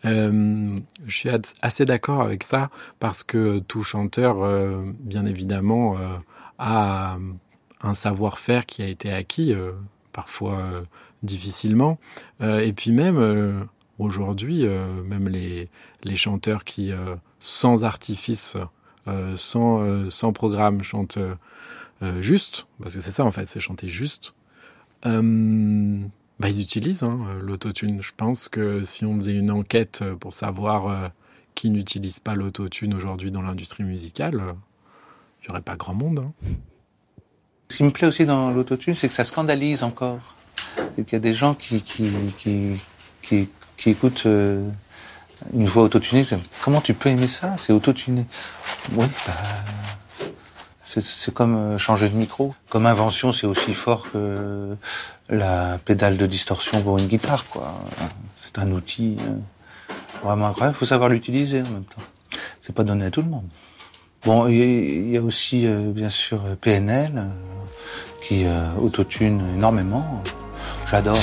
Je suis assez d'accord avec ça parce que tout chanteur, bien évidemment, a un savoir-faire qui a été acquis, parfois difficilement. Et puis même, aujourd'hui, même les chanteurs qui, sans artifice, sans programme, chantent juste, parce que c'est ça en fait, c'est chanter juste. Ils utilisent l'autotune. Je pense que si on faisait une enquête pour savoir qui n'utilise pas l'autotune aujourd'hui dans l'industrie musicale, il n'y aurait pas grand monde. Ce qui me plaît aussi dans l'autotune, c'est que ça scandalise encore. C'est qu'il y a des gens qui écoutent Une voix autotunée, c'est... Comment tu peux aimer ça? C'est autotuné. Oui, bah... C'est comme changer de micro. Comme invention, c'est aussi fort que la pédale de distorsion pour une guitare, quoi. C'est un outil vraiment incroyable. Il faut savoir l'utiliser en même temps. C'est pas donné à tout le monde. Bon, il y a aussi, bien sûr, PNL, qui autotune énormément. J'adore.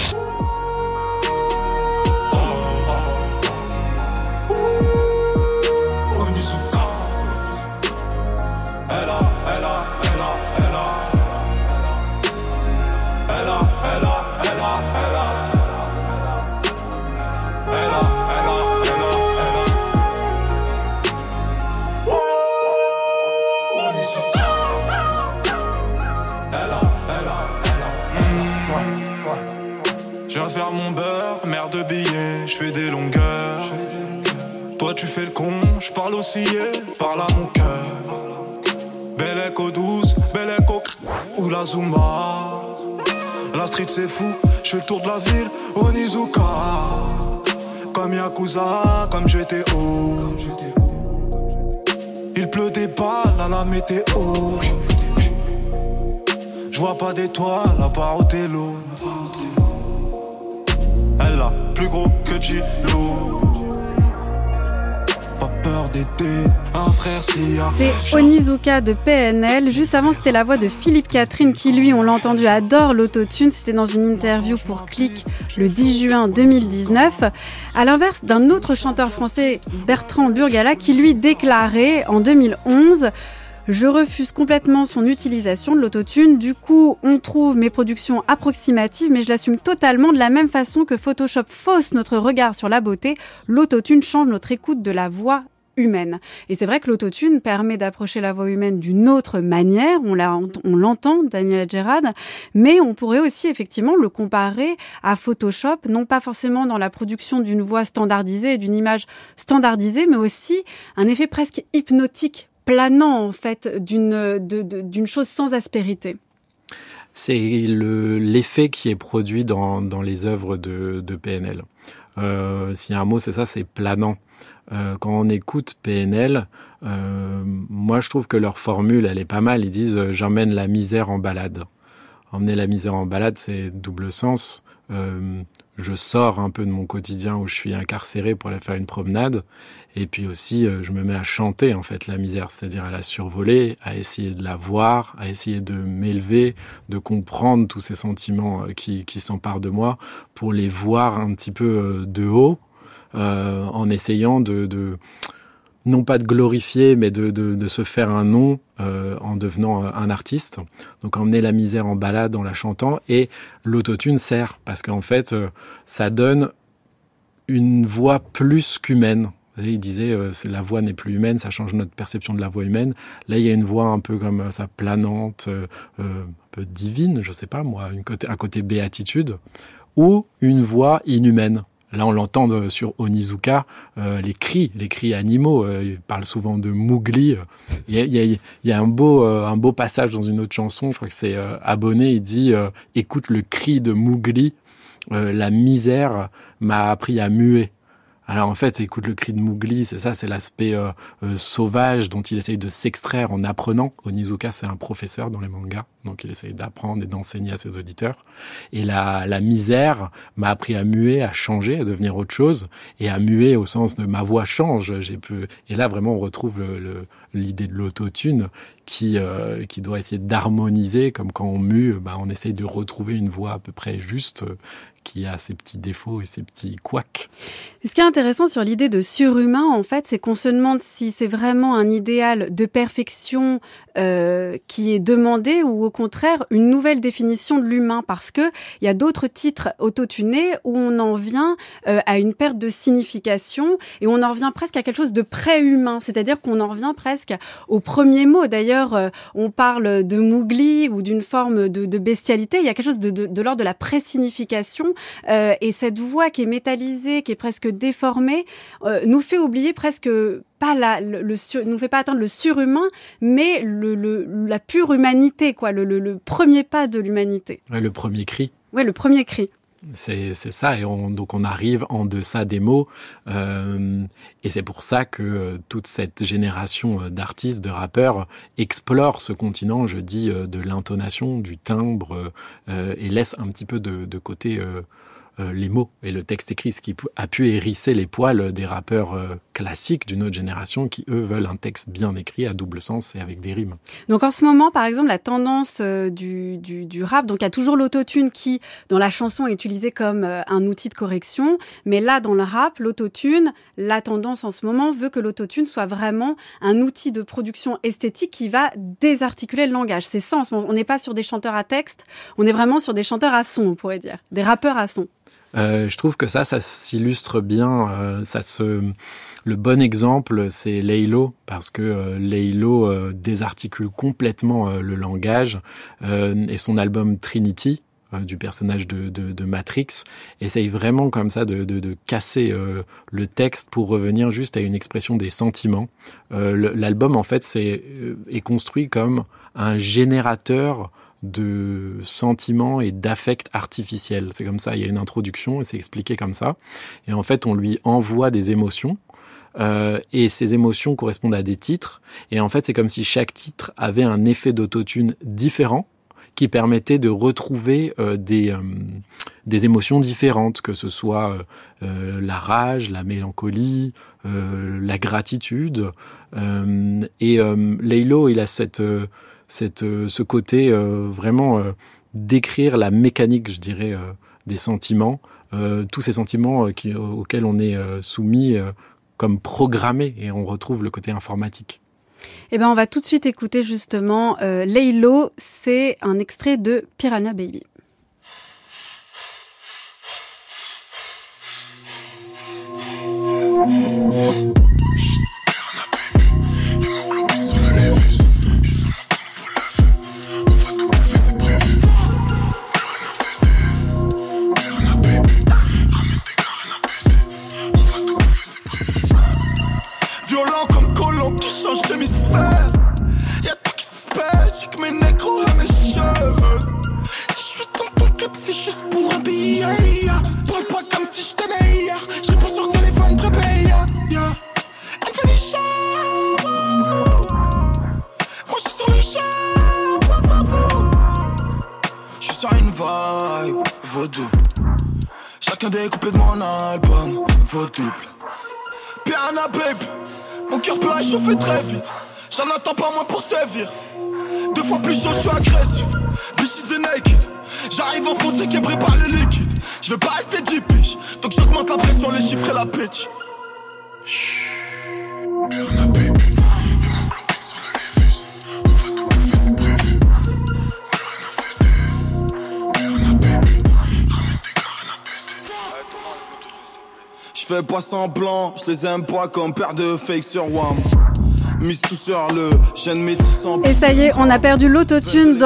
Tu fais le con, je parle aussi, parle à mon cœur. Belle écho douce, belle écho ou la Zumba. La street c'est fou, je fais le tour de la ville, Onizuka. Comme Yakuza, comme GTO. Il pleut des balles à la météo. Je vois pas d'étoiles à part Othello. Elle a plus gros que Gillo. C'est Onizuka de PNL. Juste avant, c'était la voix de Philippe Catherine qui, lui, on l'a entendu, adore l'autotune. C'était dans une interview pour Click le 10 juin 2019. À l'inverse d'un autre chanteur français, Bertrand Burgala, qui, lui, déclarait en 2011 « Je refuse complètement son utilisation de l'autotune. Du coup, on trouve mes productions approximatives, mais je l'assume totalement de la même façon que Photoshop fausse notre regard sur la beauté. L'autotune change notre écoute de la voix humaine. » Et c'est vrai que l'autotune permet d'approcher la voix humaine d'une autre manière, on l'entend, Daniel Adjerad, mais on pourrait aussi effectivement le comparer à Photoshop, non pas forcément dans la production d'une voix standardisée et d'une image standardisée, mais aussi un effet presque hypnotique, planant en fait, d'une chose sans aspérité. C'est l'effet qui est produit dans les œuvres de PNL. S'il y a un mot, c'est ça, c'est planant. Quand on écoute PNL, moi je trouve que leur formule, elle est pas mal. Ils disent « j'emmène la misère en balade ». Emmener la misère en balade, c'est double sens. Je sors un peu de mon quotidien où je suis incarcéré pour aller faire une promenade. Et puis aussi, je me mets à chanter en fait la misère, c'est-à-dire à la survoler, à essayer de la voir, à essayer de m'élever, de comprendre tous ces sentiments qui s'emparent de moi pour les voir un petit peu de haut. En essayant de non pas de glorifier, mais de se faire un nom en devenant un artiste. Donc emmener la misère en balade en la chantant. Et l'autotune sert, parce qu'en fait, ça donne une voix plus qu'humaine. Vous savez, il disait, la voix n'est plus humaine, ça change notre perception de la voix humaine. Là, il y a une voix un peu comme ça, planante, un peu divine, je sais pas moi, un côté béatitude, ou une voix inhumaine. Là, on l'entend sur Onizuka, les cris animaux. Il parle souvent de Mougli. Il y a un beau passage dans une autre chanson, je crois que c'est Abonné, il dit « Écoute le cri de Mougli, la misère m'a appris à muer ». Alors en fait, écoute le cri de Mougli, c'est ça, c'est l'aspect sauvage dont il essaye de s'extraire en apprenant. Onizuka, c'est un professeur dans les mangas, donc il essaye d'apprendre et d'enseigner à ses auditeurs. Et la misère m'a appris à muer, à changer, à devenir autre chose, et à muer au sens de ma voix change. Et là vraiment, on retrouve l'idée de l'autotune qui doit essayer d'harmoniser, comme quand on mue, on essaye de retrouver une voix à peu près juste, qui a ses petits défauts et ses petits couacs. Ce qui est intéressant sur l'idée de surhumain, en fait, c'est qu'on se demande si c'est vraiment un idéal de perfection qui est demandé ou au contraire une nouvelle définition de l'humain, parce que il y a d'autres titres autotunés où on en vient à une perte de signification et on en revient presque à quelque chose de pré-humain, c'est-à-dire qu'on en revient presque au premier mot. D'ailleurs, on parle de Mougli ou d'une forme de bestialité. Il y a quelque chose de l'ordre de la pré-signification. Et cette voix qui est métallisée, qui est presque déformée, nous fait oublier presque pas nous fait pas atteindre le surhumain, mais la pure humanité, quoi, le premier pas de l'humanité. Ouais, le premier cri. C'est ça, et donc on arrive en deçà des mots, et c'est pour ça que toute cette génération d'artistes, de rappeurs explore ce continent, je dis, de l'intonation, du timbre, et laisse un petit peu de côté les mots et le texte écrit, ce qui a pu hérisser les poils des rappeurs classiques d'une autre génération qui, eux, veulent un texte bien écrit, à double sens et avec des rimes. Donc en ce moment, par exemple, la tendance du rap, donc il y a toujours l'autotune qui, dans la chanson, est utilisée comme un outil de correction, mais là, dans le rap, l'autotune, la tendance en ce moment veut que l'autotune soit vraiment un outil de production esthétique qui va désarticuler le langage. C'est ça, en ce moment, on n'est pas sur des chanteurs à texte, on est vraiment sur des chanteurs à son, on pourrait dire, des rappeurs à son. Je trouve que ça s'illustre bien. Le bon exemple, c'est Laylow, parce que Laylow désarticule complètement le langage, et son album Trinity, du personnage de Matrix, essaye vraiment comme ça de casser le texte pour revenir juste à une expression des sentiments. L'album, en fait, est construit comme un générateur de sentiments et d'affects artificiels. C'est comme ça, il y a une introduction et c'est expliqué comme ça. Et en fait, on lui envoie des émotions, et ces émotions correspondent à des titres. Et en fait, c'est comme si chaque titre avait un effet d'autotune différent qui permettait de retrouver des émotions différentes, que ce soit la rage, la mélancolie, la gratitude. Laylow, il a ce côté vraiment décrire la mécanique, je dirais, des sentiments, tous ces sentiments auxquels on est soumis comme programmés, et on retrouve le côté informatique. Eh bien, on va tout de suite écouter justement Laylow, c'est un extrait de Piranha Baby. J'en attends pas moins pour servir. Deux fois plus chaud, je suis agressif. Bitch is naked. J'arrive en fond, c'est qui prépare le liquide. Je vais pas rester 10 piches, donc j'augmente la pression, les chiffres et la pitch. Je fais pas semblant, je les aime pas comme paire de fakes sur WAM. Et ça y est, on a perdu l'autotune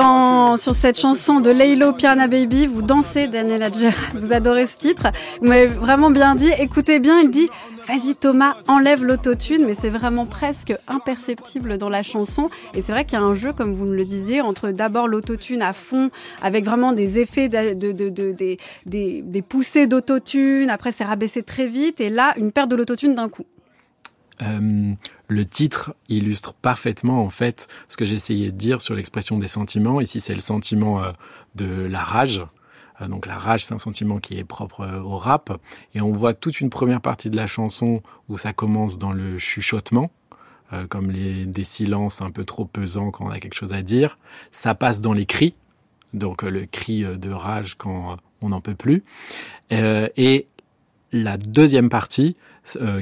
sur cette chanson de Laylow, Piranha Baby. Vous dansez, Daniel Adjerad, vous adorez ce titre. Vous m'avez vraiment bien dit, écoutez bien, il dit « Vas-y Thomas, enlève l'autotune », mais c'est vraiment presque imperceptible dans la chanson. Et c'est vrai qu'il y a un jeu, comme vous me le disiez, entre d'abord l'autotune à fond, avec vraiment des effets, des poussées d'autotune, après c'est rabaissé très vite, et là, une perte de l'autotune d'un coup. Le titre illustre parfaitement en fait ce que j'essayais de dire sur l'expression des sentiments. Ici, c'est le sentiment de la rage. Donc la rage, c'est un sentiment qui est propre au rap. Et on voit toute une première partie de la chanson où ça commence dans le chuchotement, comme des silences un peu trop pesants quand on a quelque chose à dire. Ça passe dans les cris, donc le cri de rage quand on n'en peut plus. Et la deuxième partie,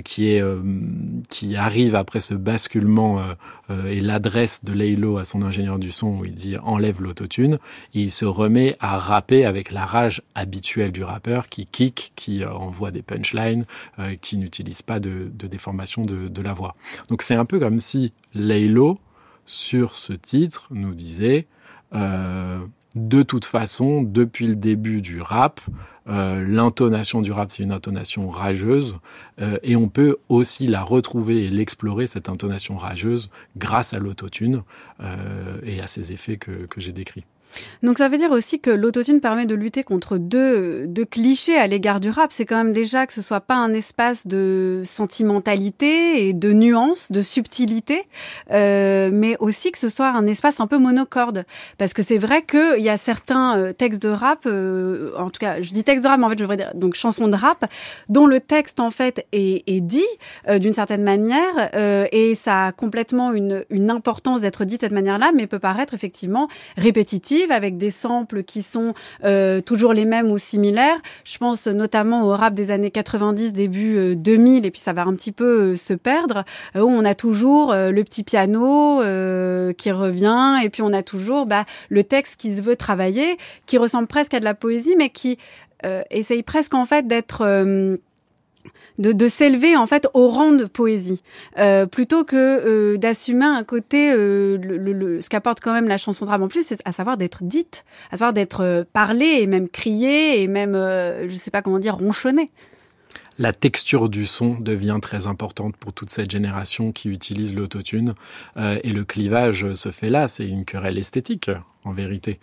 qui arrive après ce basculement et l'adresse de Laylow à son ingénieur du son où il dit « enlève l'autotune », et il se remet à rapper avec la rage habituelle du rappeur qui kick, qui envoie des punchlines, qui n'utilise pas de déformation de la voix. Donc c'est un peu comme si Laylow, sur ce titre, nous disait de toute façon, depuis le début du rap, l'intonation du rap, c'est une intonation rageuse, et on peut aussi la retrouver et l'explorer, cette intonation rageuse, grâce à l'autotune et à ses effets que j'ai décrits. Donc ça veut dire aussi que l'autotune permet de lutter contre deux clichés à l'égard du rap. C'est quand même déjà que ce soit pas un espace de sentimentalité et de nuances, de subtilité, mais aussi que ce soit un espace un peu monocorde. Parce que c'est vrai qu'il y a certains textes de rap, en tout cas je dis textes de rap, mais en fait je devrais dire donc chansons de rap, dont le texte en fait est dit d'une certaine manière, et ça a complètement une importance d'être dit de cette manière-là, mais peut paraître effectivement répétitive, avec des samples qui sont toujours les mêmes ou similaires. Je pense notamment au rap des années 90, début 2000, et puis ça va un petit peu se perdre, où on a toujours le petit piano qui revient, et puis on a toujours le texte qui se veut travailler, qui ressemble presque à de la poésie, mais qui essaye presque en fait d'être... De s'élever en fait au rang de poésie, plutôt que d'assumer un côté ce qu'apporte quand même la chanson de rap en plus, c'est à savoir d'être dite, à savoir d'être parlée et même criée et même je sais pas comment dire ronchonnée. La texture du son devient très importante pour toute cette génération qui utilise l'autotune, et le clivage se fait là, c'est une querelle esthétique en vérité.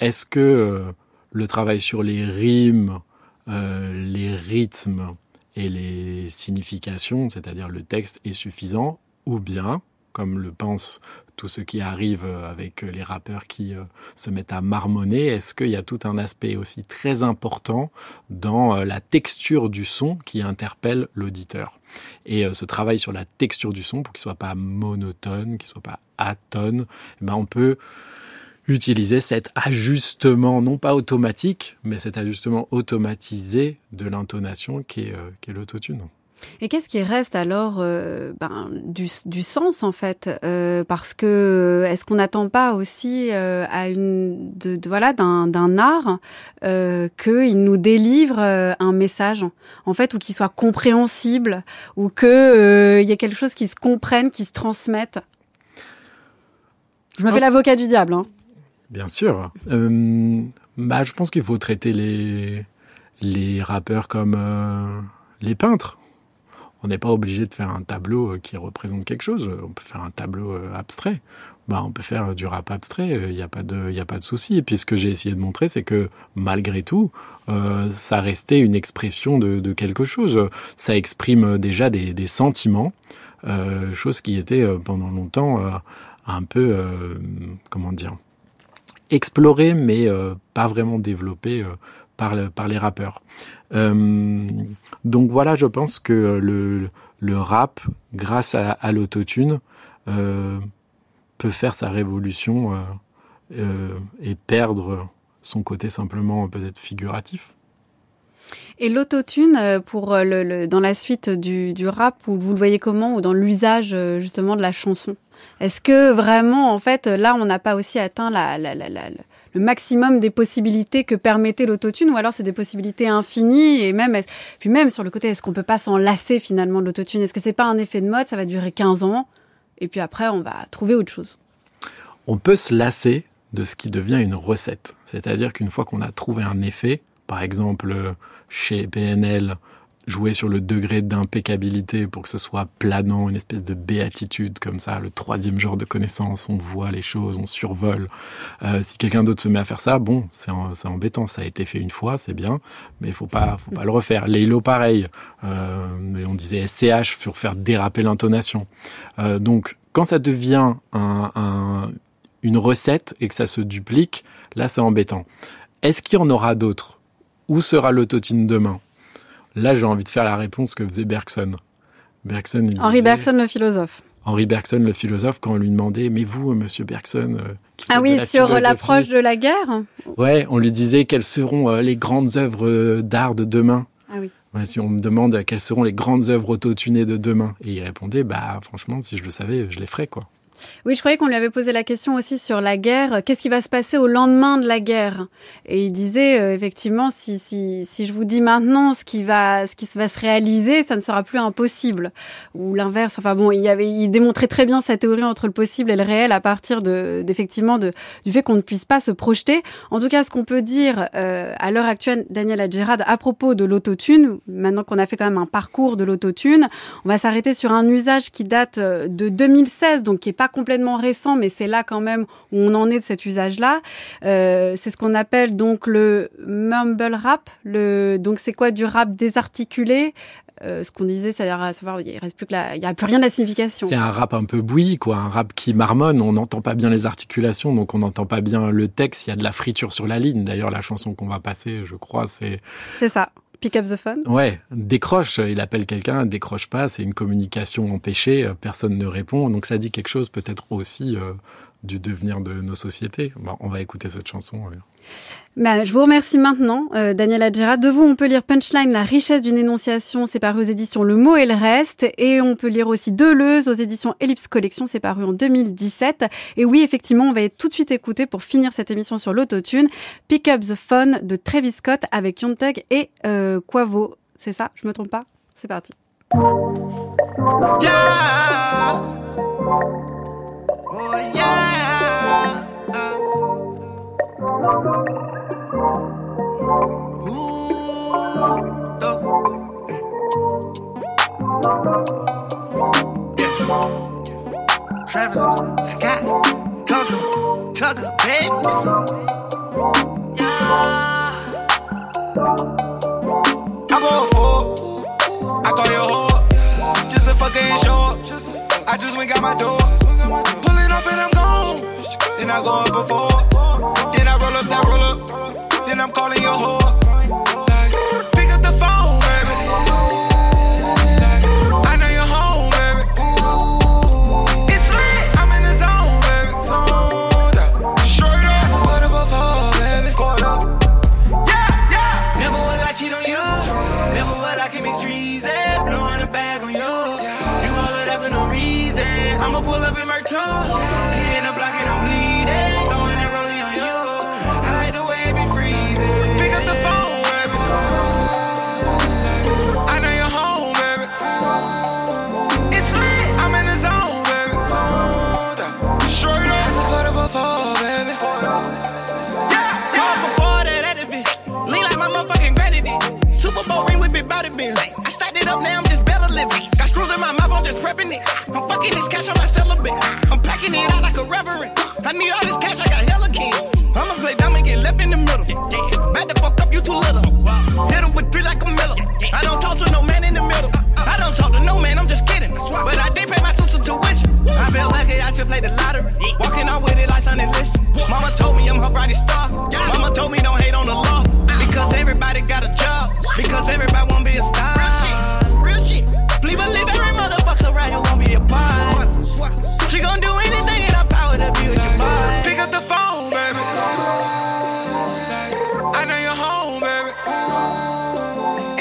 Est-ce que le travail sur les rimes, les rythmes et les significations, c'est-à-dire le texte, est suffisant, ou bien, comme le pensent tous ceux qui arrivent avec les rappeurs qui se mettent à marmonner, est-ce qu'il y a tout un aspect aussi très important dans la texture du son qui interpelle l'auditeur ? Et ce travail sur la texture du son, pour qu'il ne soit pas monotone, qu'il ne soit pas atone, on peut... utiliser cet ajustement, non pas automatique, mais cet ajustement automatisé de l'intonation qui est l'autotune. Et qu'est-ce qui reste alors du sens en fait, parce que est-ce qu'on n'attend pas aussi à d'un art qu'il nous délivre un message en fait, ou qu'il soit compréhensible, ou qu'il y ait quelque chose qui se comprenne, qui se transmette. Je me fais l'avocat du diable, hein. Bien sûr. Je pense qu'il faut traiter les rappeurs comme les peintres. On n'est pas obligé de faire un tableau qui représente quelque chose. On peut faire un tableau abstrait. On peut faire du rap abstrait. Il n'y a pas de souci. Et puis ce que j'ai essayé de montrer, c'est que malgré tout, ça restait une expression de quelque chose. Ça exprime déjà des sentiments, chose qui était pendant longtemps un peu, exploré, mais pas vraiment développé par les rappeurs. Donc voilà, je pense que le rap, grâce à l'autotune, peut faire sa révolution et perdre son côté simplement peut-être figuratif. Et l'autotune, pour dans la suite du rap, vous le voyez comment, ou dans l'usage justement de la chanson ? Est-ce que vraiment, en fait, là, on n'a pas aussi atteint le maximum des possibilités que permettait l'autotune, ou alors c'est des possibilités infinies, et même sur le côté, est-ce qu'on peut pas s'en lasser finalement de l'autotune ? Est-ce que c'est pas un effet de mode ? Ça va durer 15 ans, et puis après, on va trouver autre chose. On peut se lasser de ce qui devient une recette. C'est-à-dire qu'une fois qu'on a trouvé un effet, par exemple, chez PNL, jouer sur le degré d'impeccabilité pour que ce soit planant, une espèce de béatitude comme ça, le troisième genre de connaissance, on voit les choses, on survole. Si quelqu'un d'autre se met à faire ça, c'est embêtant, ça a été fait une fois, c'est bien, mais faut pas le refaire. Laylow, pareil, on disait SCH pour faire déraper l'intonation. Donc, quand ça devient une recette et que ça se duplique, là, c'est embêtant. Est-ce qu'il y en aura d'autres ? Où sera l'autotune demain ? Là, j'ai envie de faire la réponse que faisait Bergson. Henri Bergson, le philosophe. Quand on lui demandait « Mais vous, monsieur Bergson, sur l'approche de la guerre ?» Ouais, on lui disait « Quelles seront les grandes œuvres d'art de demain ?» Ah oui. Ouais, si on me demande « Quelles seront les grandes œuvres autotunées de demain ?» Et il répondait « Franchement, si je le savais, je les ferais, quoi. » Oui, je croyais qu'on lui avait posé la question aussi sur la guerre. Qu'est-ce qui va se passer au lendemain de la guerre ? Et il disait, effectivement, si je vous dis maintenant ce qui va se réaliser, ça ne sera plus impossible. Ou l'inverse. Il démontrait très bien sa théorie entre le possible et le réel à partir du fait qu'on ne puisse pas se projeter. En tout cas, ce qu'on peut dire à l'heure actuelle, Daniel Adjerad, à propos de l'autotune, maintenant qu'on a fait quand même un parcours de l'autotune, on va s'arrêter sur un usage qui date de 2016, donc qui n'est pas pas complètement récent, mais c'est là quand même où on en est de cet usage-là. C'est ce qu'on appelle donc le mumble rap. Donc c'est quoi, du rap désarticulé? Ce qu'on disait, c'est-à-dire, à savoir, il reste plus que il y a plus rien de la signification. C'est un rap un peu bouilli, quoi, un rap qui marmonne. On n'entend pas bien les articulations, donc on n'entend pas bien le texte. Il y a de la friture sur la ligne. D'ailleurs, la chanson qu'on va passer, je crois, c'est ça. Pick up the phone. Ouais, décroche. Il appelle quelqu'un, décroche pas. C'est une communication empêchée. Personne ne répond. Donc ça dit quelque chose, peut-être aussi. Du devenir de nos sociétés. Bon, on va écouter cette chanson. Oui. Bah, je vous remercie maintenant, Daniel Adjerad. De vous, on peut lire Punchline, La richesse d'une énonciation, c'est paru aux éditions Le Mot et le Reste. Et on peut lire aussi Deleuze aux éditions Ellipse Collection, c'est paru en 2017. Et oui, effectivement, on va tout de suite écouter, pour finir cette émission sur l'autotune, Pick up the phone de Travis Scott avec Young Thug et Quavo. C'est ça? Je me trompe pas? C'est parti. Yeah! Oh yeah, ooh, yeah. Travis Scott, Tugger, baby. Yeah. I bought four, I call your whore, just a fucking short. I just went got my door. And I'm gone. Then I go up before. Then I roll up that roll up. Then I'm calling your whore. Like, pick up the phone, baby. Like, I know you're home, baby. It's lit. I'm in the zone, baby. Straight up. I just put up before, baby. Yeah, yeah. Never will I cheat on you. Never will I commit treason. Blowing a bag on you. You all it up for no reason. I'ma pull up in my too. I stacked it up, now I'm just barely living. Got screws in my mouth, I'm just prepping it. I'm fucking this cash, I'm not celibate. I'm packing it out like a reverend. I need all this cash, I got hella kids. I'ma play dumb and get left in the middle. Back the fuck up, you too little. Hit him with three like a miller. I don't talk to no man in the middle. I don't talk to no man, I'm just kidding. But I did pay my sister tuition. I feel lucky, I should play the lottery. Walking out with it like Sonny Liston. Mama told me I'm her brightest star. Mama told me don't hate on the law. Because everybody got a job. Because everybody wanna be a star. Real shit. Please believe every motherfucker around here wanna be a part. She gon' do anything in her power to be with your boy. Pick up the phone, baby. I know you're home, baby.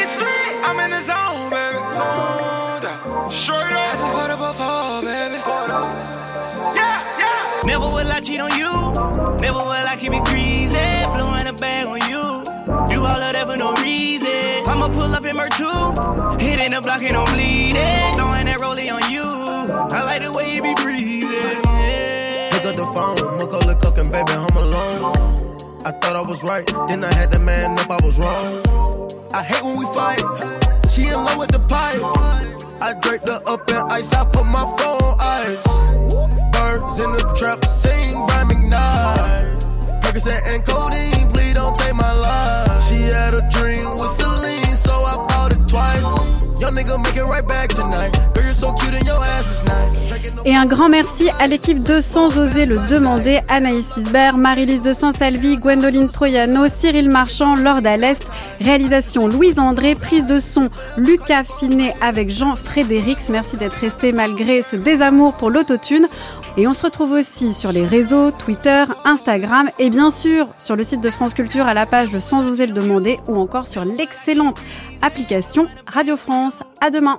It's lit. I'm in the zone, baby. Straight up. I just bought up a phone, baby. Yeah, yeah. Never will I cheat on you. Never will I keep it greasy. Blowing a bag on you. You all of that for no reason. I'ma pull up in Mertu, hitting the block and I'm bleeding. Throwing that rollie on you. I like the way you be breathing. Pick up the phone, Macaulay cooking, baby, I'm alone. I thought I was right, then I had to man up, I was wrong. I hate when we fight. She in love with the pipe. I draped her up in ice, I put my phone ice. Birds in the trap, sing by McKnight. Ferguson and codeine, please don't take my life. She had a dream with Celine, so I bought it twice. Et un grand merci à l'équipe de Sans oser le demander, Anaïs Isbert, Marie-Lise de Saint-Salvi, Gwendoline Troiano, Cyril Marchand, Laure Dallest, réalisation Louise André, prise de son Lucas Finet avec Jean Frédérix. Merci d'être resté malgré ce désamour pour l'autotune. Et on se retrouve aussi sur les réseaux, Twitter, Instagram et bien sûr sur le site de France Culture à la page de Sans oser le demander ou encore sur l'excellente application Radio France. À demain.